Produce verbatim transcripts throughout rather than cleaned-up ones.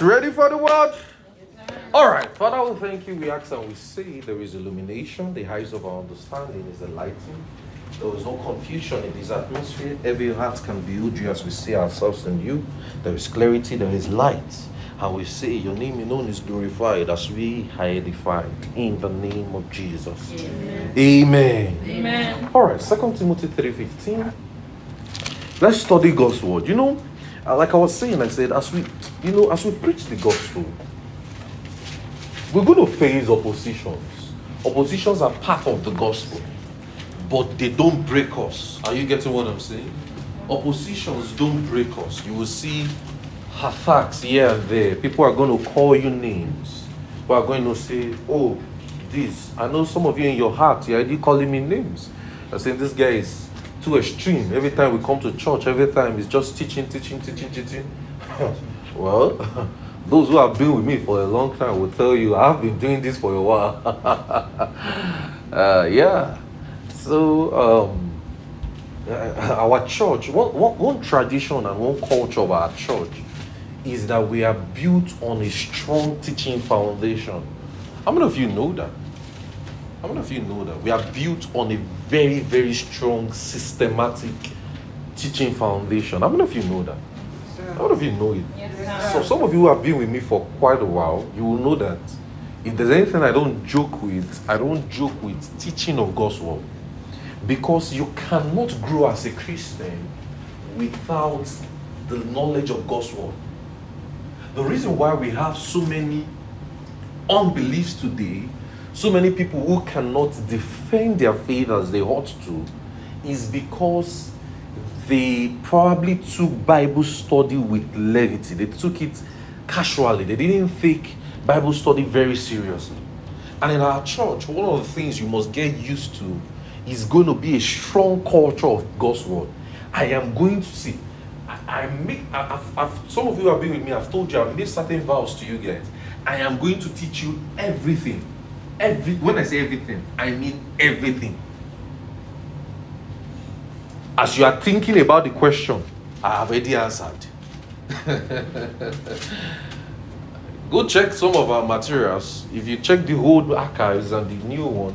right, ready for the word? All right, Father, we thank you. We ask and we say there is illumination. The eyes of our understanding is enlightened. There is no confusion in this atmosphere. Every heart can view you as we see ourselves in you. There is clarity. There is light. How we say your name alone is glorified as we are edified in the name of Jesus. Amen. Amen. Amen. All right, Second Timothy three fifteen. Let's study God's word. You know, like I was saying, I said, as we, you know, as we preach the gospel, we're going to face oppositions. Oppositions are part of the gospel, but they don't break us. Are you getting what I'm saying? Oppositions don't break us. You will see attacks here and there. People are going to call you names. People are going to say, oh, this. I know some of you in your heart, you're already calling me names. You're saying, this guy is too extreme. Every time we come to church, every time he's just teaching, teaching, teaching, teaching. Well, those who have been with me for a long time will tell you, I've been doing this for a while. uh, yeah. So, um, our church, one, one, one tradition and one culture of our church is that we are built on a strong teaching foundation. How many of you know that? How many of you know that? We are built on a very, very strong, systematic teaching foundation. How many of you know that? How many of you know it? Yes, so some of you who have been with me for quite a while, you will know that if there's anything I don't joke with, I don't joke with teaching of God's word. Because you cannot grow as a Christian without the knowledge of God's word. The reason why we have so many unbeliefs today, so many people who cannot defend their faith as they ought to, is because they probably took Bible study with levity. They took it casually. They didn't take Bible study very seriously. And in our church, one of the things you must get used to is going to be a strong culture of God's word. I am going to see. I, I make. I, I've, I've, some of you have been with me. I've told you. I've made certain vows to you guys. I am going to teach you everything. Every when I say everything, I mean everything. As you are thinking about the question, I have already answered. Go check some of our materials. If you check the old archives and the new one,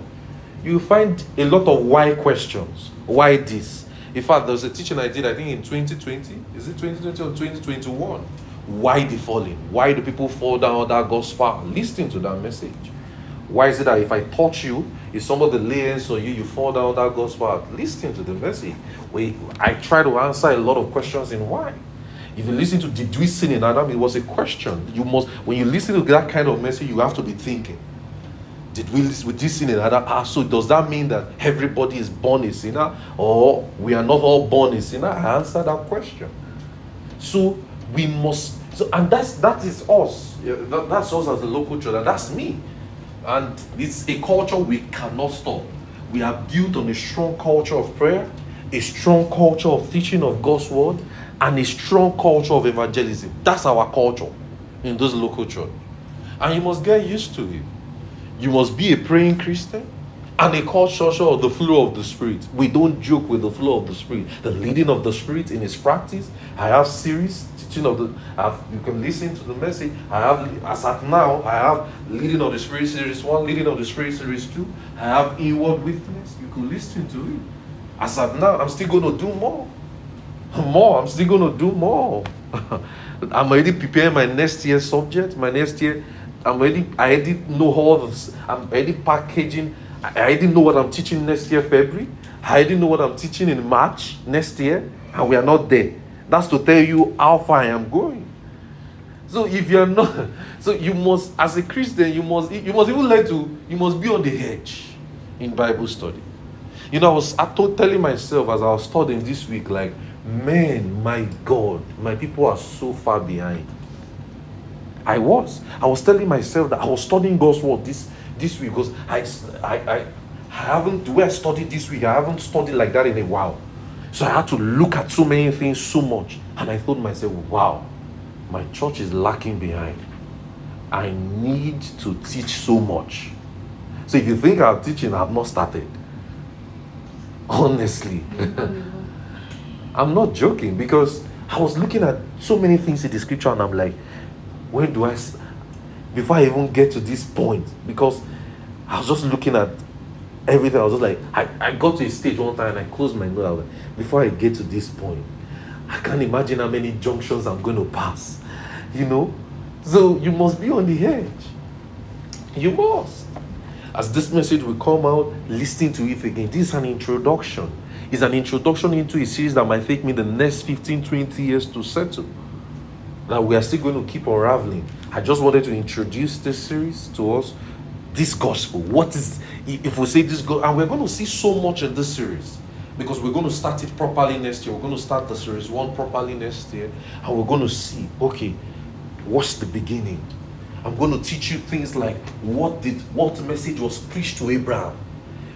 you'll find a lot of why questions. Why this? In fact, there was a teaching I did, I think in twenty twenty. Is it twenty twenty or twenty twenty-one? Why the falling? Why do people fall down that gospel? Listen to that message. Why is it that if I touch you, if somebody leans on you, you fall down that gospel path? Listen to the message. We, I try to answer a lot of questions in why. If you listen to did we sin in Adam, it was a question. You must, when you listen to that kind of message, you have to be thinking. Did we with this sin in Adam? Ah, so does that mean that everybody is born a sinner, or we are not all born a sinner? I answer that question. So we must. So and that's that is us. Yeah, that, that's us as a local church. And that's me. And it's a culture we cannot stop. We are built on a strong culture of prayer, a strong culture of teaching of God's word, and a strong culture of evangelism. That's our culture in this local church. And you must get used to it. You must be a praying Christian and a culture of the flow of the Spirit. We don't joke with the flow of the Spirit. The leading of the Spirit in His practice. I have series teaching of the. I have, you can listen to the message. I have as at now. I have leading of the Spirit series one, leading of the Spirit series two. I have inward witness. You can listen to it. As at now, I'm still going to do more, more. I'm still going to do more. I'm already preparing my next year subject. My next year, I'm already. I already know all the. I'm already packaging. I already know what I'm teaching next year, February. I already know what I'm teaching in March next year, and we are not there. That's to tell you how far I am going. So if you are not, so you must, as a Christian, you must, you must even learn to, you must be on the edge in Bible study. You know, I was I told, telling myself as I was studying this week, like, man, my God, my people are so far behind. I was, I was telling myself that I was studying God's word this. This week, because I, I, I, I haven't, the way I studied this week, I haven't studied like that in a while. So I had to look at so many things so much. And I thought to myself, wow, my church is lacking behind. I need to teach so much. So if you think I'm teaching, I've not started. Honestly. I'm not joking, because I was looking at so many things in the scripture and I'm like, where do I, before I even get to this point, because I was just looking at everything. I was just like, I, I got to a stage one time and I closed my nose. I was like, before I get to this point, I can't imagine how many junctions I'm going to pass, you know? So you must be on the edge. You must. As this message will come out, listen to it again. This is an introduction. It's an introduction into a series that might take me the next fifteen, twenty years to settle. That we are still going to keep unraveling. I just wanted to introduce this series to us. This gospel. What is, if we say this gospel, and we're going to see so much in this series. Because we're going to start it properly next year. We're going to start the series one properly next year. And we're going to see, okay, what's the beginning? I'm going to teach you things like what did what message was preached to Abraham,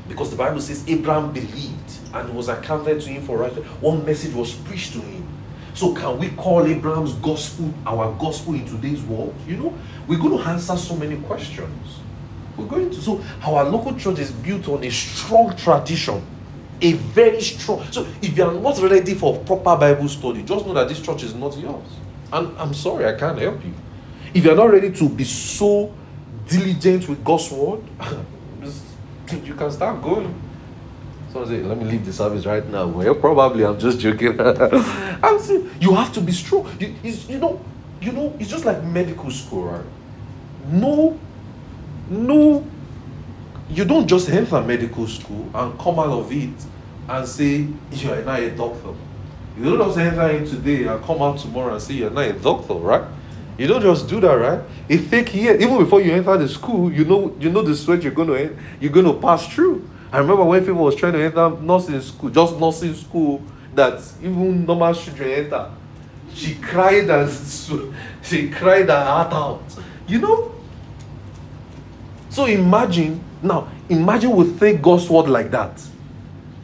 because the Bible says Abraham believed and it was accounted to him for righteousness. One message was preached to him. So can we call Abraham's gospel our gospel in today's world? You know, we're going to answer so many questions. We're going to so our local church is built on a strong tradition, a very strong. So if you are not ready for proper Bible study, just know that this church is not yours. And I'm sorry, I can't help you. If you're not ready to be so diligent with God's word, you can start going. Someone say, let me leave the service right now. Well, probably, I'm just joking. I'm saying, you have to be strong. You, you, know, you know, it's just like medical school, right? No, no, you don't just enter medical school and come out of it and say, you're not a doctor. You don't just enter in today and come out tomorrow and say, you're not a doctor, right? You don't just do that, right? It takes years. Even before you enter the school, you know you know the sweat you're gonna you're gonna pass through. I remember when people was trying to enter nursing school, just nursing school that even normal children enter. She cried and she cried her heart out. You know. So imagine now, imagine we take God's word like that,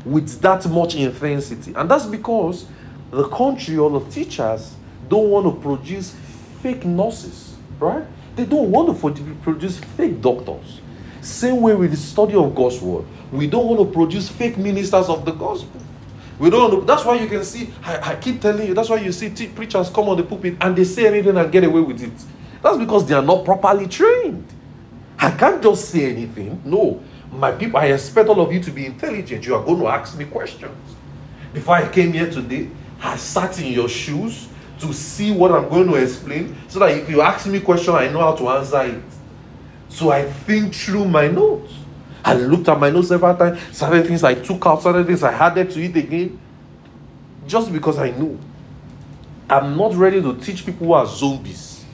with that much intensity, and that's because the country or the teachers don't want to produce fake nurses, right? They don't want to produce fake doctors. Same way with the study of God's word, we don't want to produce fake ministers of the gospel. We don't. Want to, that's why you can see. I, I keep telling you. That's why you see t- preachers come on the pulpit and they say anything and get away with it. That's because they are not properly trained. I can't just say anything. No, my people. I expect all of you to be intelligent. You are going to ask me questions. Before I came here today, I sat in your shoes to see what I'm going to explain, so that if you ask me a question, I know how to answer it. So I think through my notes. I looked at my notes several times. Certain things I took out, certain things I added to it again, just because I knew. I'm not ready to teach people who are zombies,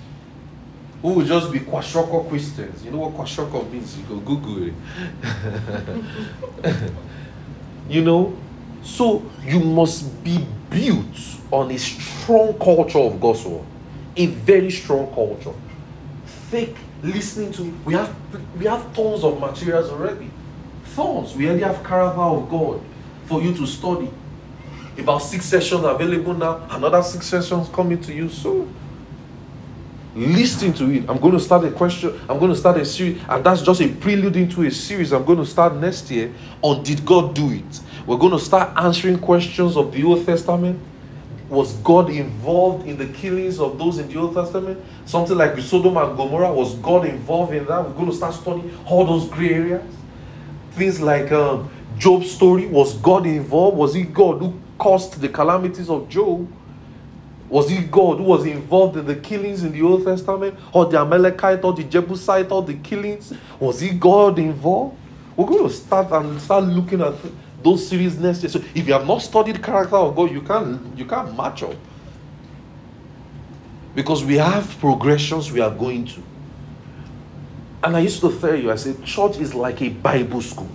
who will just be kwashoko Christians. You know what kwashoko means? You go Google it. You know? So you must be built on a strong culture of God's word, a very strong culture. Think, listening to, we have we have tons of materials already. Tons. We already have Caravan of God for you to study. About six sessions available now. Another six sessions coming to you soon. Listen to it. I'm going to start a question. I'm going to start a series, and that's just a prelude into a series I'm going to start next year on Did God Do It? We're going to start answering questions of the Old Testament. Was God involved in the killings of those in the Old Testament? Something like with Sodom and Gomorrah, was God involved in that? We're going to start studying all those gray areas. Things like um, Job's story. Was God involved? Was it God who caused the calamities of Job? Was it God who was involved in the killings in the Old Testament? Or the Amalekite, or the Jebusite, or the killings? Was it God involved? We're going to start and start looking at th- those series next year. So if you have not studied character of God, you can't you can't match up. Because we have progressions we are going to. And I used to tell you, I said, church is like a Bible school.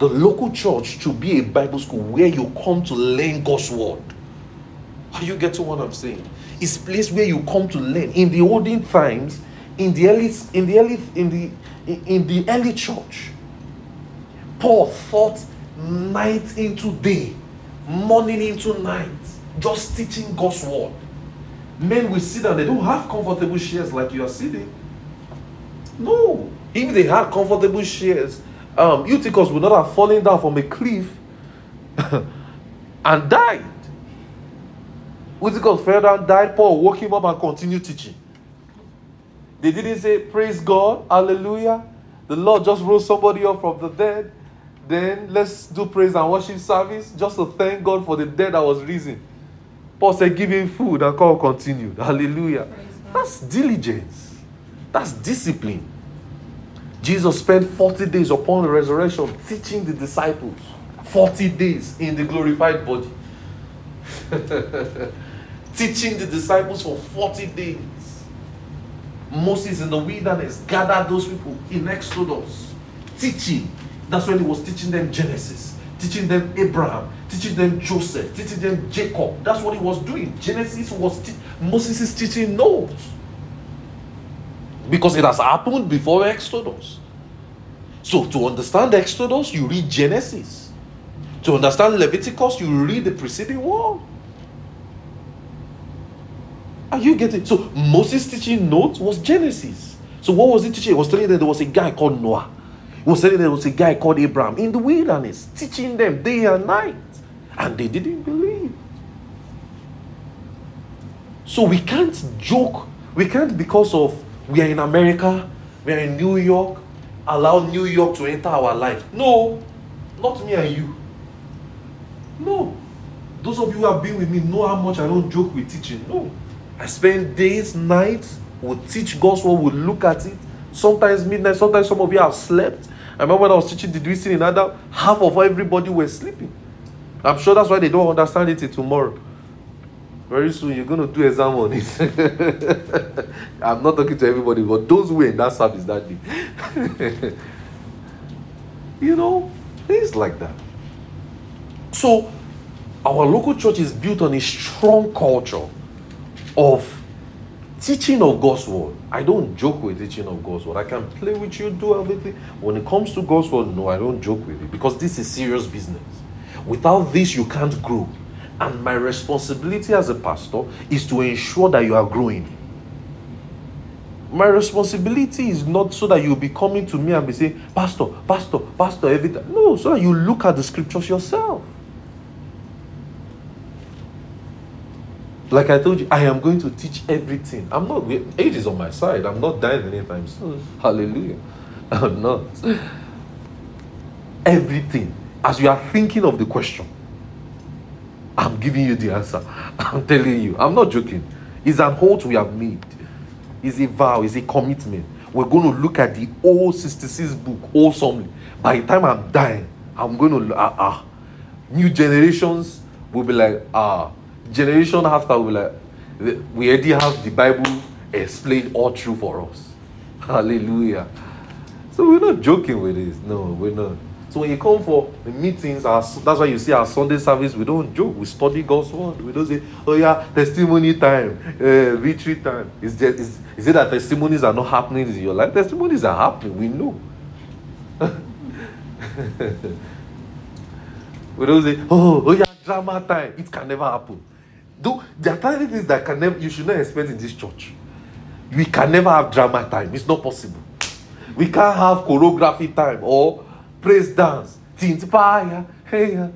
The local church should be a Bible school where you come to learn God's word. Are you getting what I'm saying? It's a place where you come to learn. In the olden times, in the early, in the early, in the in, in the early church, Paul thought night into day, morning into night, just teaching God's word. Men will sit and they don't have comfortable chairs like you are sitting. No. If they had comfortable chairs, um, Eutychus would not have fallen down from a cliff and died. Eutychus fell down, died, Paul woke him up and continued teaching. They didn't say, praise God, hallelujah, the Lord just rose somebody up from the dead. Then let's do praise and worship service just to thank God for the dead that was risen. Paul said, give him food and God continued. Hallelujah. That's diligence. That's discipline. Jesus spent forty days upon the resurrection teaching the disciples. forty days in the glorified body. Teaching the disciples for forty days. Moses in the wilderness gathered those people in Exodus. Teaching. That's when he was teaching them Genesis, teaching them Abraham, teaching them Joseph, teaching them Jacob. That's what he was doing. Genesis was te- Moses is teaching Noah, because it has happened before Exodus. So to understand Exodus, you read Genesis. To understand Leviticus, you read the preceding one. Are you getting? So Moses teaching Noah was Genesis. So what was he teaching? He was telling them there was a guy called Noah. He was saying there was a guy called Abraham in the wilderness, teaching them day and night. And they didn't believe. So we can't joke. We can't, because of we are in America, we are in New York, allow New York to enter our life. No, not me and you. No. Those of you who have been with me know how much I don't joke with teaching. No. I spend days, nights, we'll teach God's word, we'll look at it. Sometimes midnight, sometimes some of you have slept. I remember when I was teaching the Dweezing in Adam, half of everybody were sleeping. I'm sure that's why they don't understand it till tomorrow. Very soon, you're going to do exam on it. I'm not talking to everybody, but those who were in that service that day. You know, things like that. So, our local church is built on a strong culture of teaching of God's word. I don't joke with teaching of God's word. I can play with you, do everything. When it comes to God's word, no, I don't joke with it, because this is serious business. Without this, you can't grow. And my responsibility as a pastor is to ensure that you are growing. My responsibility is not so that you'll be coming to me and be saying, Pastor, Pastor, Pastor, every time. No, so that you look at the scriptures yourself. Like I told you, I am going to teach everything. I'm not, age is on my side. I'm not dying anytime soon. Hallelujah. I'm not. Everything. As you are thinking of the question, I'm giving you the answer. I'm telling you. I'm not joking. It's an oath we have made. It's a vow. It's a commitment. We're going to look at the old sixty-six book awesomely. By the time I'm dying, I'm going to, ah, ah. New generations will be like, ah. Generation after, we like, we already have the Bible explained all through for us. Hallelujah. So we're not joking with this. No, we're not. So when you come for the meetings, our, that's why you see our Sunday service, we don't joke. We study God's word. We don't say, oh yeah, testimony time, uh, victory time. Is, there, is, is it that testimonies are not happening in your life? Testimonies are happening. We know. We don't say, oh, oh yeah, drama time. It can never happen. Though, there are things that can never, you should not expect in this church. We can never have drama time. It's not possible. We can't have choreography time or praise dance. I remember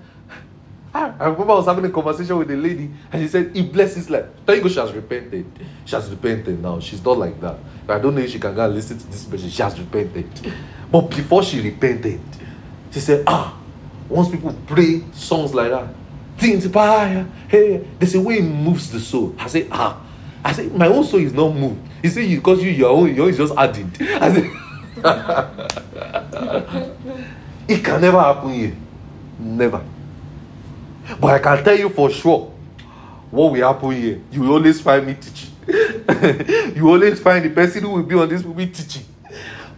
I was having a conversation with a lady and she said, it blesses life. Thank God she has repented. She has repented now. She's not like that. I don't know if she can go and listen to this message. She has repented. But before she repented, she said, ah, once people pray songs like that, hey, there's a way it moves the soul. I say, ah. I say, my own soul is not moved. He said, you, because you, your own, your own is just added. I say, it can never happen here. Never. But I can tell you for sure what will happen here. You will always find me teaching. You always find the person who will be on this will be teaching.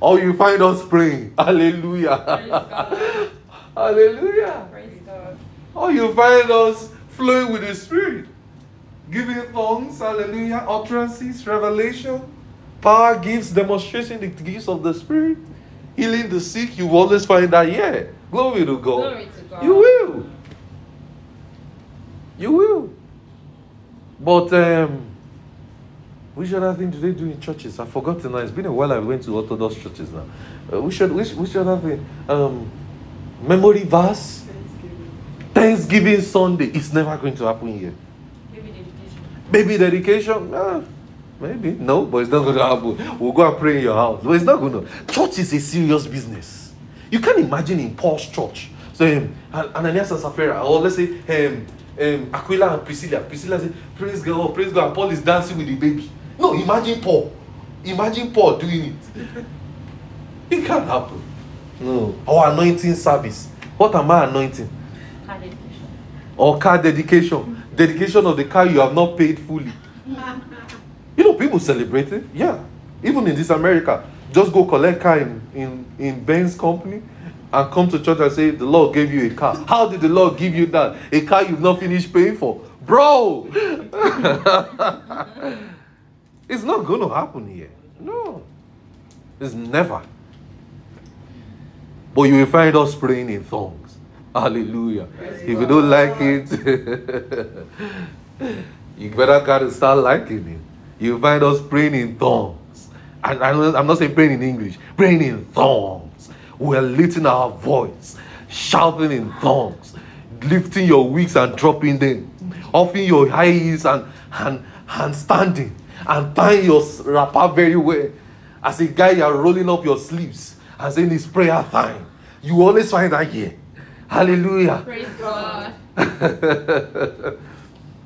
Or you find us praying. Hallelujah. Hallelujah. Or you find us flowing with the Spirit, giving thanks, hallelujah, utterances, revelation, power gifts, demonstration, the gifts of the Spirit, healing the sick. You will always find that, yeah. Glory to God. Glory to God. You will. You will. But, um, which other thing do they do in churches? I've forgotten now. It's been a while I went to Orthodox churches now. Uh, which, which, which other thing? Um, memory verse. Thanksgiving Sunday, it's never going to happen here. Baby dedication. Baby dedication, nah. Maybe. No, but it's not going to happen. We'll go and pray in your house. But it's not going to. Church is a serious business. You can imagine in Paul's church. So, um, Ananias and Sapphira, or let's say um, um, Aquila and Priscilla. Priscilla said, praise God, praise God. And Paul is dancing with the baby. No, imagine Paul. Imagine Paul doing it. It can't happen. No. Our anointing service. What am I anointing? Car dedication. Or car dedication. Dedication of the car you have not paid fully. You know, people celebrate it. Yeah. Even in this America, just go collect car in, in, in Ben's company and come to church and say, the Lord gave you a car. How did the Lord give you that? A car you've not finished paying for. Bro! It's not going to happen here. No. It's never. But you will find us praying in tongues. Hallelujah. Praise if you God. Don't like it, you better gotta start liking it. You find us praying in tongues. And I'm not saying praying in English, praying in tongues. We're lifting our voice, shouting in tongues, lifting your wigs and dropping them, offing your high heels and, and, and standing, and tying your wrapper very well. As a guy, you're rolling up your sleeves and saying it's prayer time. You always find that here. Hallelujah. Praise God.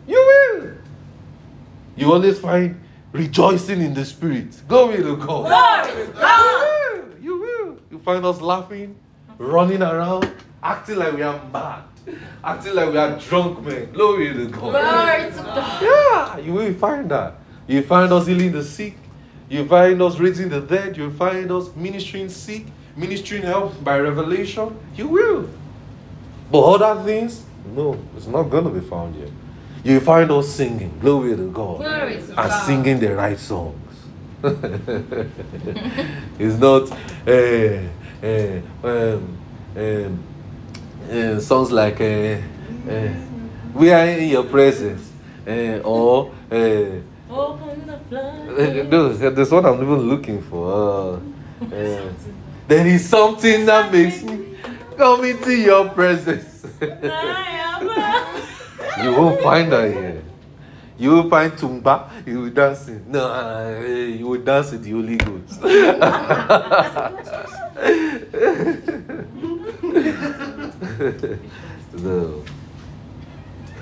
You will. You always find rejoicing in the spirit. Glory to God. Glory to God. You will. You will. You find us laughing, running around, acting like we are mad, acting like we are drunk men. Glory to God. Glory to God. Yeah, you will find that. You find us healing the sick. You find us raising the dead. You find us ministering sick, ministering help by revelation. You will. But other things, no, it's not going to be found here. You find us singing, glory to God, glory to and God. Singing the right songs. It's not uh, uh, um, um, uh, songs like uh, uh, "We are in your presence" uh, or uh, "Open the floodgates." No, that's what I'm even looking for. Uh, uh, there is something that makes me. Come into your presence. You won't find her here. You will find Tumba. You will dance it. No, you will dance it. You will legal. No.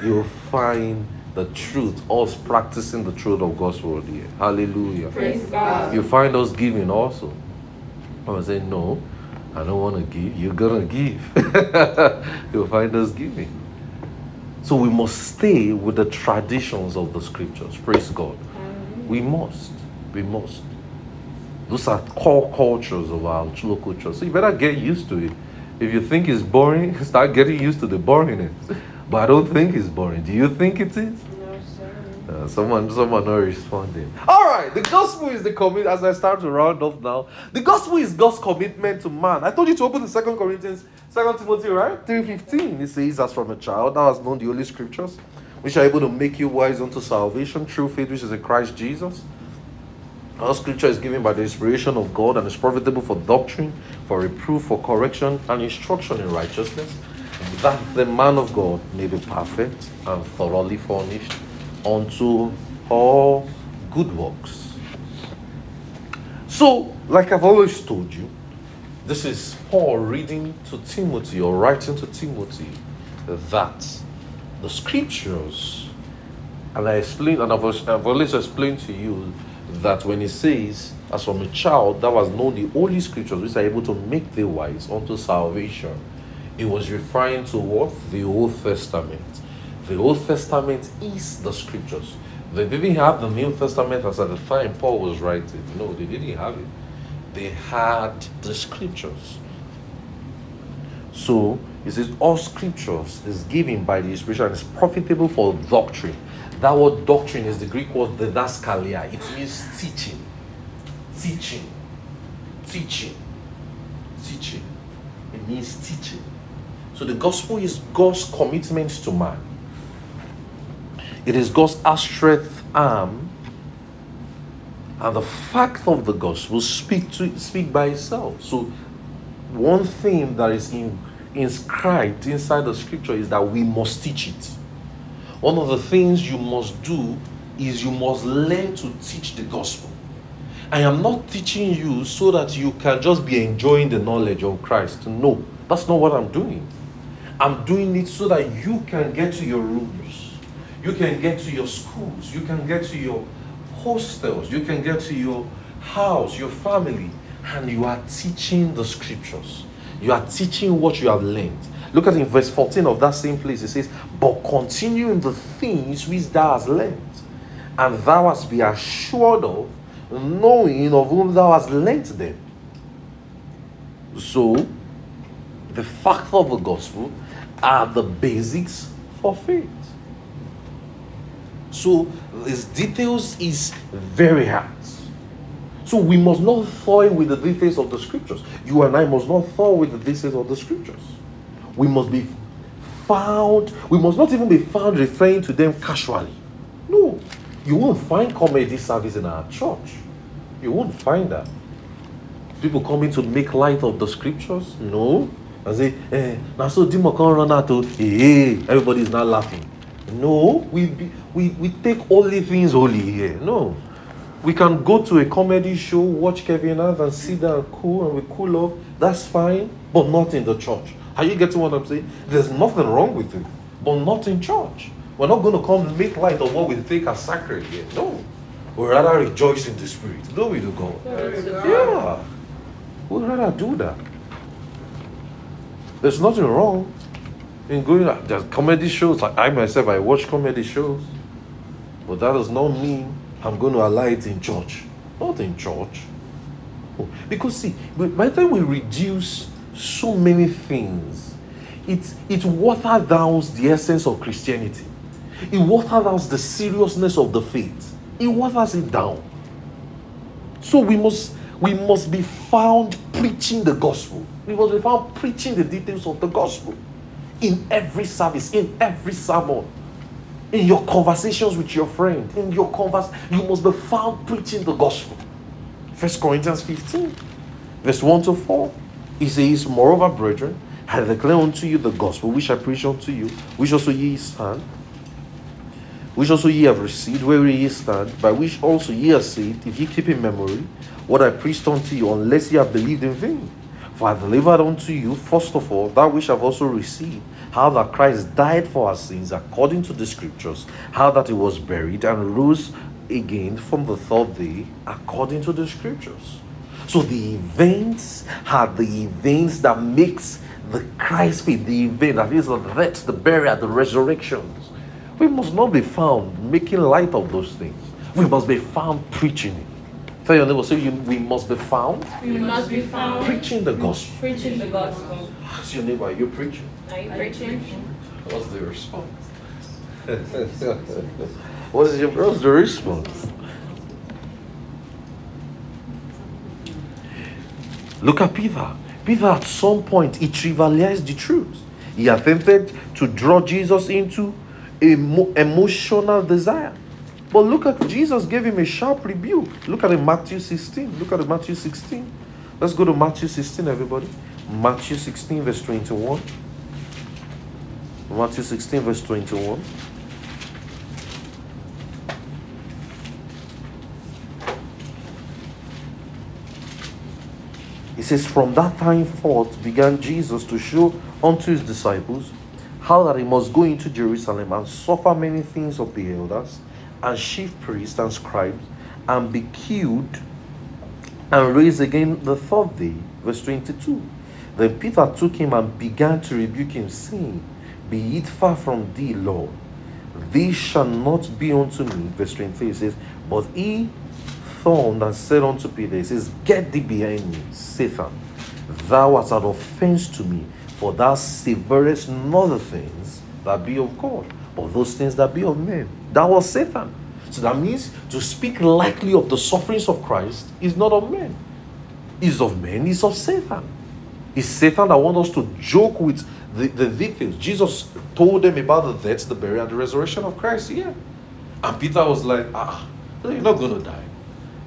You will find the truth. Us practicing the truth of God's word here. Hallelujah. Praise God. You find us giving also. I was saying no. I don't want to give. You're going to give. You'll find us giving. So we must stay with the traditions of the scriptures. Praise God. Amen. We must. We must. Those are core cultures of our local church. So you better get used to it. If you think it's boring, start getting used to the boringness. But I don't think it's boring. Do you think it is? No, sir. Uh, someone, someone not responding. All right. The gospel is the commit. As I start to round off now, the gospel is God's commitment to man. I told you to open to Second Corinthians, Second Timothy, right? three fifteen. It says, as from a child, thou hast known the holy scriptures, which are able to make you wise unto salvation, through faith which is in Christ Jesus. All scripture is given by the inspiration of God and is profitable for doctrine, for reproof, for correction, and instruction in righteousness, that the man of God may be perfect and thoroughly furnished unto all good works. So, like I've always told you, this is Paul reading to Timothy or writing to Timothy that the scriptures, and I explained, and I've, I've always explained to you that when he says, as from a child thou hast known the holy scriptures which are able to make thee wise unto salvation, it was referring to what? The Old Testament. The Old Testament is the scriptures. They didn't have the New Testament as at the time Paul was writing. No, they didn't have it. They had the scriptures. So, it says, all scriptures is given by the inspiration and is profitable for doctrine. That word doctrine is the Greek word didaskalia. It means teaching. Teaching. Teaching. Teaching. It means teaching. So, the gospel is God's commitment to man. It is God's outstretched arm, and the fact of the gospel speak to speak by itself. So, one thing that is in, inscribed inside the scripture is that we must teach it. One of the things you must do is you must learn to teach the gospel. I am not teaching you so that you can just be enjoying the knowledge of Christ. No, that's not what I'm doing. I'm doing it so that you can get to your rooms, you can get to your schools, you can get to your hostels, you can get to your house, your family, and you are teaching the scriptures. You are teaching what you have learned. Look at in verse fourteen of that same place. It says, but continue in the things which thou hast learned, and thou hast been assured of, knowing of whom thou hast learnt them. So, the facts of the gospel are the basics for faith. So, these details is very hard. So, we must not toy with the details of the scriptures. You and I must not toy with the details of the scriptures. We must be found, we must not even be found referring to them casually. No. You won't find comedy service in our church. You won't find that. People coming to make light of the scriptures? No. And say, eh, now so Dimo can't run out to, eh, everybody's not laughing. No, we, be, we we take holy things holy here. No. We can go to a comedy show, watch Kevin Hart and sit down cool and we cool off. That's fine, but not in the church. Are you getting what I'm saying? There's nothing wrong with it, but not in church. We're not going to come make light of what we think as sacred here. No. We'd rather rejoice in the Spirit. Glory to God. Yeah. We'd rather do that. There's nothing wrong in going out. There's comedy shows. Like I myself, I watch comedy shows. But that does not mean I'm going to allow it in church. Not in church. Oh, because see, by the time we reduce so many things, it, it waters down the essence of Christianity. It waters down the seriousness of the faith. It waters it down. So we must we must be found preaching the gospel. We must be found preaching the details of the gospel in every service, in every sermon, in your conversations with your friend, in your converse. You must be found preaching the gospel. First Corinthians fifteen, verse one to four, it says, moreover, brethren, I declare unto you the gospel which I preach unto you, which also ye stand, which also ye have received, wherein ye stand, by which also ye are saved, if ye keep in memory what I preached unto you, unless ye have believed in vain. For I delivered unto you, first of all, that which I have also received, how that Christ died for our sins according to the scriptures, how that he was buried and rose again from the third day according to the scriptures. So the events are the events that makes the Christ faith, the event, that is the death, the burial, the resurrections. We must not be found making light of those things. We must be found preaching it. Tell your neighbor, say, so we must be found. We must be found preaching the gospel. Preaching the gospel. Ask your neighbor, are you preaching? Are you preaching? What's the response? What's your what's the response? Look at Peter. Peter, at some point, he trivialized the truth. He attempted to draw Jesus into emo- emotional desire. But look at Jesus gave him a sharp rebuke. Look at Matthew sixteen. Look at Matthew sixteen. Let's go to Matthew sixteen, everybody. Matthew sixteen, verse twenty-one. Matthew sixteen, verse twenty-one. It says, from that time forth began Jesus to show unto his disciples how that he must go into Jerusalem and suffer many things of the elders and chief priests and scribes, and be killed and raised again the third day. Verse twenty-two. Then Peter took him and began to rebuke him, saying, be it far from thee, Lord, this shall not be unto me. Verse twenty-three, it says, but he thorn and said unto Peter, he says, get thee behind me, Satan, thou art an offense to me, for thou severest not the things that be of God, but those things that be of men. That was Satan. So that means to speak lightly of the sufferings of Christ is not of men. Is of men, is of Satan. It's Satan that wants us to joke with the, the victims. Jesus told them about the death, the burial, and the resurrection of Christ. Yeah. And Peter was like, ah, you're not going to die.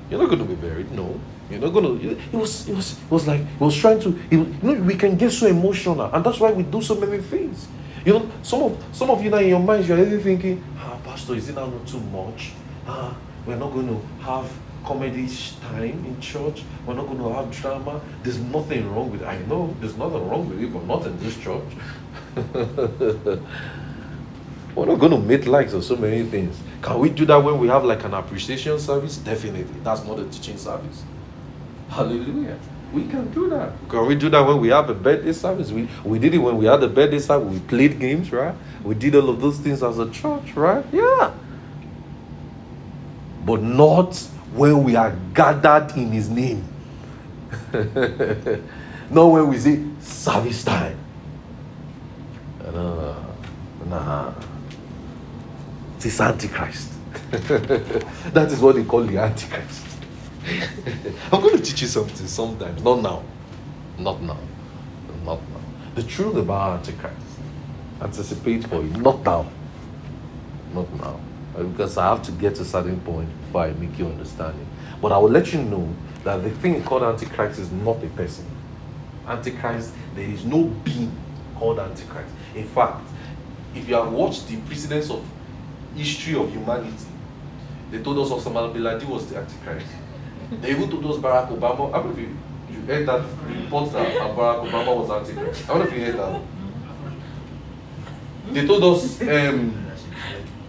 You're not going to be buried. No, you're not going to. It was, it was, it was like he was trying to. He, you know, we can get so emotional, and that's why we do so many things. You know, some of some of you now in your mind, you're already thinking, "Ah, pastor, is it now not too much? uh, we're not going to have comedy time in church, we're not going to have drama. There's nothing wrong with it. I know there's nothing wrong with it, but not in this church. We're not going to make likes of so many things. Can we do that when we have like an appreciation service? Definitely. That's not a teaching service. Hallelujah. We can do that. Can we do that when we have a birthday service? We we did it when we had a birthday service. We played games, right? We did all of those things as a church, right? Yeah. But not when we are gathered in His name. Not when we say service time. Uh, nah. It is Antichrist. That is what they call the Antichrist. I'm going to teach you something sometimes. Not now. Not now. Not now. The truth about Antichrist. Anticipate for you. Not now. Not now. Because I have to get to a certain point before I make you understand it. But I will let you know that the thing called Antichrist is not a person. Antichrist, there is no being called Antichrist. In fact, if you have watched the precedents of history of humanity, they told us Osama bin Laden was the Antichrist. They even told us Barack Obama. I don't know if you, you heard that report that Barack Obama was Antichrist. I don't know if you heard that. They told us um,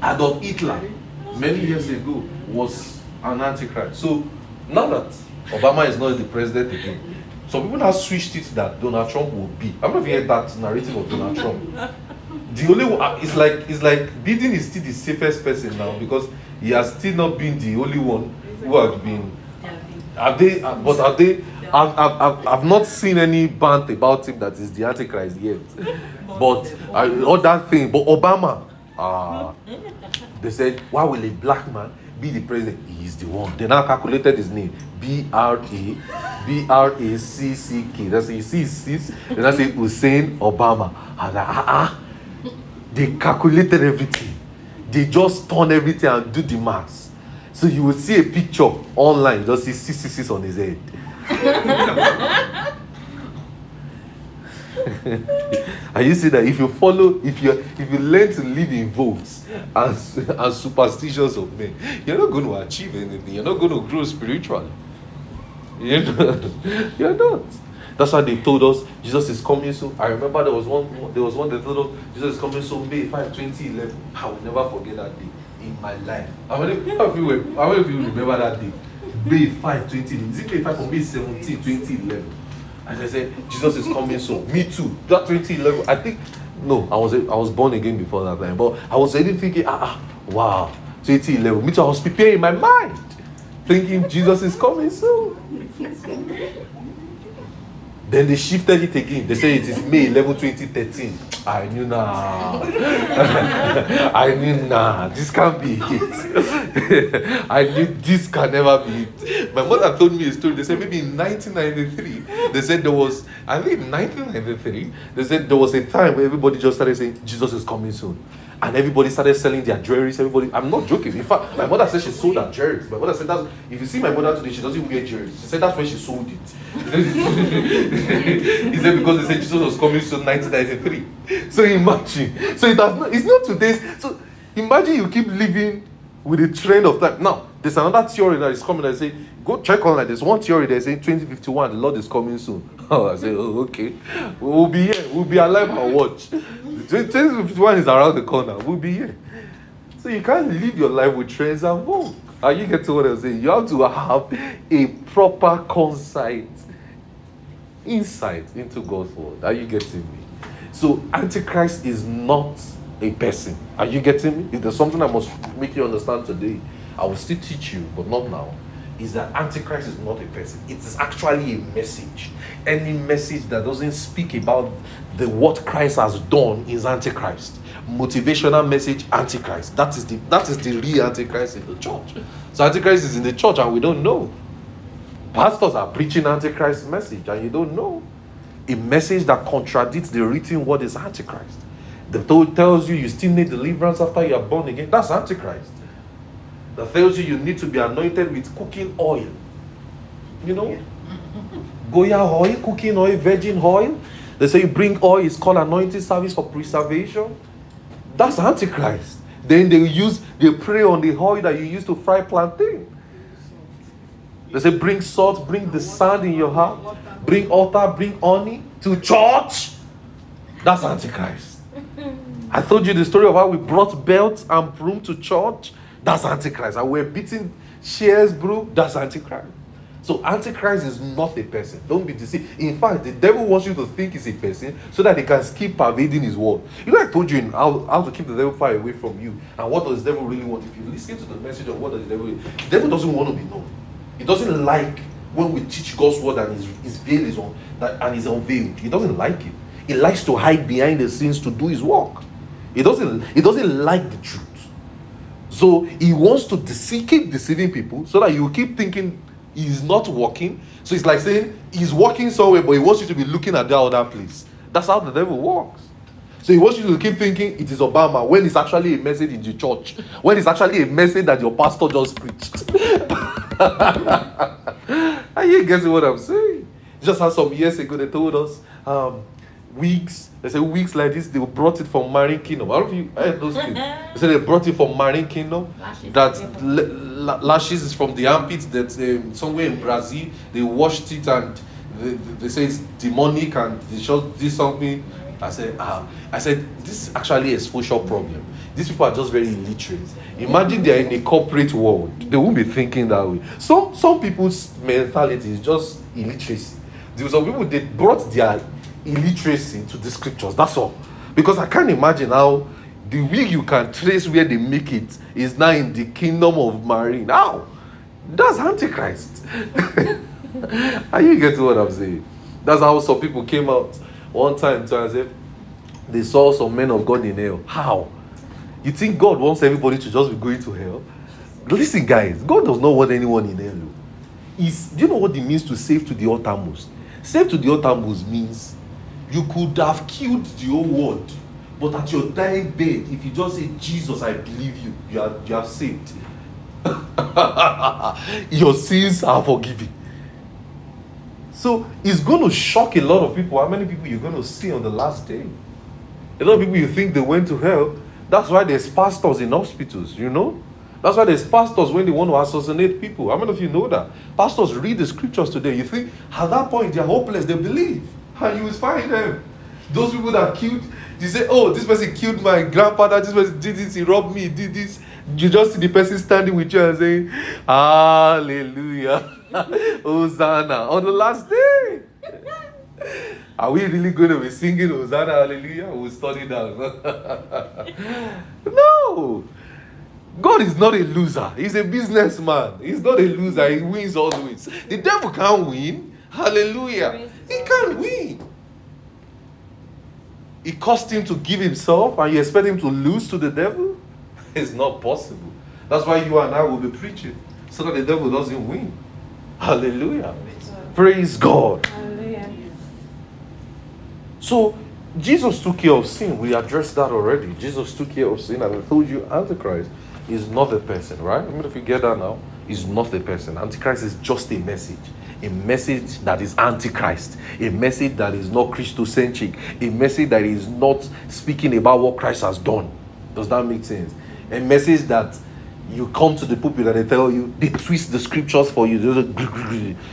Adolf Hitler many years ago was an Antichrist. So now that Obama is not the president again, some people have switched it that Donald Trump will be. I don't know if you heard that narrative of Donald Trump. The only one, it's like it's like Biden is still the safest person now because he has still not been the only one who has been. Have they? But have they? I've I've I've not seen any bant about him that is the Antichrist yet. But uh, all that thing. But Obama, ah, uh, they said, why will a black man be the president? He is the one. They now calculated his name: B R A B R A C C K. That's it. C C. Then I say Hussein Obama. And ah ah. They calculated everything. They just turn everything and do the maths. So you will see a picture online. You just see six six six on his head. And you see that if you follow, if you if you learn to live in votes and, and superstitions of men, you're not going to achieve anything. You're not going to grow spiritually. You're not. You're not. That's why they told us Jesus is coming soon. I remember there was one there was one they told us Jesus is coming soon, May fifth, twenty eleven. I will never forget that day in my life. How many of you remember that day? May fifth, twenty eleven. Is it May fifth or May seventeenth, twenty eleven? And they said, Jesus is coming soon. Me too. That twenty eleven, I think, no, I was I was born again before that time. But I was already thinking, ah, wow, twenty eleven. Me too, I was preparing in my mind, thinking Jesus is coming soon. Then they shifted it again. They say it is May eleventh, twenty thirteen. I knew now. I knew now. This can't be it. I knew this can never be it. My mother told me a story. They said maybe in nineteen ninety-three, they said there was, I think in nineteen ninety-three, they said there was a time where everybody just started saying, Jesus is coming soon. And everybody started selling their jewelry. Everybody, I'm not joking. In fact, my mother said she sold her jewelry. My mother said that if you see my mother today, she doesn't even get jewelry. She said that's when she sold it. He said because they said Jesus was coming soon, nineteen ninety-three. So imagine. So it has not. It's not today's. So imagine you keep living with a trend of time. Now there's another theory that is coming. That say go check online. There's one theory that saying twenty fifty-one, the Lord is coming soon. Oh, I say oh, okay. We'll be here. We'll be alive and watch. twenty fifty-one is around the corner. We'll be here. So you can't live your life with trends and vogue. And you get to what I'm saying. You have to have a proper concise insight into God's word. Are you getting me? So Antichrist is not a person. Are you getting me? If there's something I must make you understand today, I will still teach you, but not now. Is that Antichrist is not a person. It is actually a message. Any message that doesn't speak about the what Christ has done is Antichrist. Motivational message, Antichrist. That is the that is the real Antichrist in the church. So Antichrist is in the church and we don't know. Pastors are preaching Antichrist message and you don't know. A message that contradicts the written word is Antichrist. The Bible tells you you still need deliverance after you are born again. That's Antichrist. That tells you you need to be anointed with cooking oil. You know? Goya oil, cooking oil, virgin oil. They say you bring oil, it's called anointing service for preservation. That's Antichrist. Then they use they pray on the oil that you use to fry plantain. They say, bring salt, bring the sand in your house, bring altar, bring honey to church. That's Antichrist. I told you the story of how we brought belts and broom to church. That's Antichrist. And we're beating shears, broom. That's Antichrist. So Antichrist is not a person. Don't be deceived. In fact, the devil wants you to think he's a person so that he can keep pervading his world. You know, I told you how, how to keep the devil far away from you. And what does the devil really want? If you listen to the message of what does the devil really want, the devil doesn't want to be known. He doesn't like when we teach God's word and his, his veil is on that and is unveiled. He doesn't like it. He likes to hide behind the scenes to do his work. He doesn't, he doesn't like the truth. So he wants to deceive, keep deceiving people so that you keep thinking he's not working. So it's like saying he's working somewhere, but he wants you to be looking at that other place. That's how the devil works. So he wants you to keep thinking it is Obama when it's actually a message in the church, when it's actually a message that your pastor just preached. Are you guessing what I'm saying? Just as some years ago, they told us um, weeks. They said weeks like this, they brought it from Marine Kingdom. I don't know if you heard those things. They said they brought it from Marine Kingdom. Lashes that l- l- lashes is from the armpits that um, somewhere in Brazil they washed it and they, they say it's demonic and they just did something. I said, ah, I said this is actually a social problem. These people are just very illiterate. Imagine they are in a corporate world. They won't be thinking that way. Some some people's mentality is just illiteracy. There were some people they brought their illiteracy to the scriptures. That's all. Because I can't imagine how the way you can trace where they make it is now in the kingdom of Marine. How? That's Antichrist. Are you getting what I'm saying? That's how some people came out one time to say they saw some men of God in hell. How? You think God wants everybody to just be going to hell? Listen, guys, God does not want anyone in hell. It's, do you know what it means to save to the uttermost? Save to the uttermost means you could have killed the whole world, but at your dying bed, if you just say, Jesus, I believe you, you are, you are saved. Your sins are forgiven. So it's going to shock a lot of people how many people you're going to see on the last day. A lot of people you think they went to hell. That's why there's pastors in hospitals, you know? That's why there's pastors when they want to assassinate people. How many of you know that? Pastors read the scriptures today. You think at that point they're hopeless, they believe. And you will find them. Those people that killed, you say, oh, this person killed my grandfather, this person did this, he robbed me, he did this. You just see the person standing with you and saying, hallelujah, Hosanna, on the last day. Are we really going to be singing Hosanna, hallelujah? We'll study that. No. God is not a loser. He's a businessman. He's not a loser. He wins always. The devil can't win. Hallelujah. He can't win. It cost him to give himself and you expect him to lose to the devil? It's not possible. That's why you and I will be preaching so that the devil doesn't win. Hallelujah. Praise God. Hallelujah. So, Jesus took care of sin. We addressed that already. Jesus took care of sin and I told you Antichrist is not a person, right? I mean, if you get that now, is not a person. Antichrist is just a message. A message that is antichrist, a message that is not Christocentric, a message that is not speaking about what Christ has done. Does that make sense? A message that you come to the pulpit and they tell you, they twist the scriptures for you.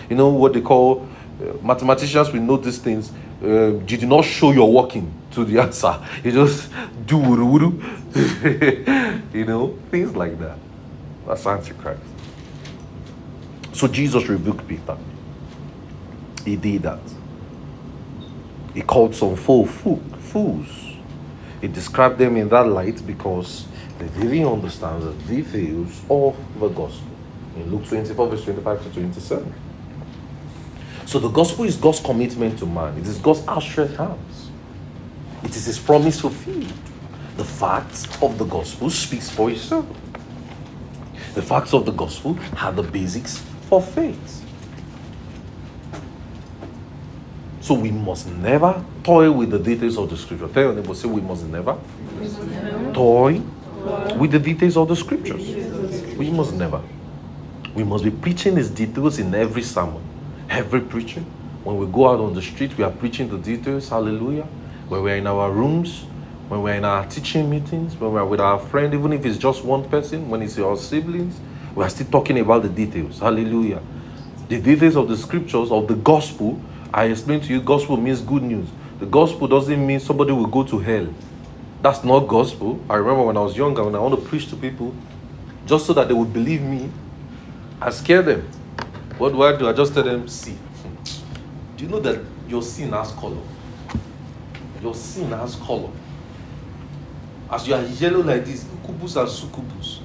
You know what they call uh, mathematicians will know these things. Uh, you do not show your working to the answer. You just do wuru wuru. You know, things like that. That's Antichrist. So Jesus rebuked Peter. He did that. He called some fool fools. He described them in that light because they didn't understand the details of the gospel. In Luke twenty-four, verse twenty-five to twenty-seven. So the gospel is God's commitment to man. It is God's outstretched hands. It is his promise fulfilled. The facts of the gospel speaks for itself. The facts of the gospel are the basics for faith. So we must never toy with the details of the scripture. Tell your neighbor, say we must never, we must never toy, toy with the details of the scriptures. We must never. We must be preaching these details in every sermon. Every preacher, when we go out on the street, we are preaching the details, hallelujah. When we are in our rooms, when we're in our teaching meetings, when we're with our friend, even if it's just one person, when it's your siblings, we're still talking about the details. Hallelujah. The details of the scriptures, of the gospel. I explained to you, gospel means good news. The gospel doesn't mean somebody will go to hell. That's not gospel. I remember when I was younger, when I want to preach to people, just so that they would believe me, I scare them. What do I do? I just tell them, see. Do you know that your sin has color? Your sin has color. As you are yellow like this, kubus and sukubus.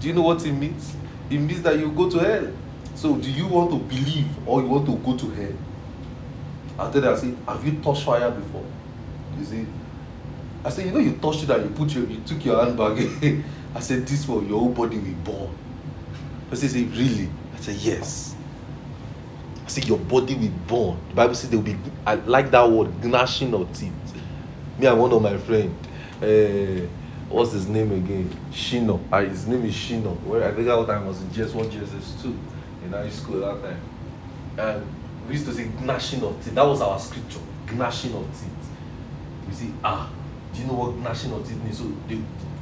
Do you know what it means? It means that you go to hell. So do you want to believe or you want to go to hell? And then I say, have you touched fire before? You see? I said, you know you touched it and you put your, you took your handbag. I said, this one, your whole body will burn. I said, really? I said, yes. I said, your body will burn. The Bible says they will be, I like that word, gnashing of teeth. Me and one of my friends, uh, what's his name again? Shino. Uh, his name is Shino. Well, I think that time I was in G S one, G S S two in high school that time. And we used to say gnashing of teeth. That was our scripture, gnashing of teeth. We say, ah, do you know what gnashing of teeth means? So they,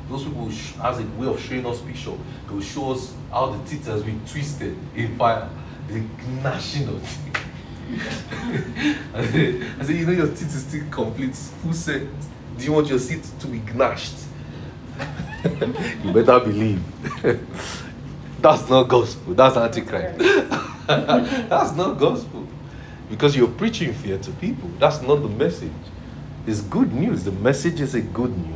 those people, sh- as a way of showing us picture, they will show us how the teeth has been twisted in fire. The gnashing of teeth. I said, I said, you know your teeth is still complete. Who said, do you want your teeth to be gnashed? You better believe. That's not gospel. That's antichrist. That's not gospel. Because you're preaching fear to people. That's not the message. It's good news. The message is a good news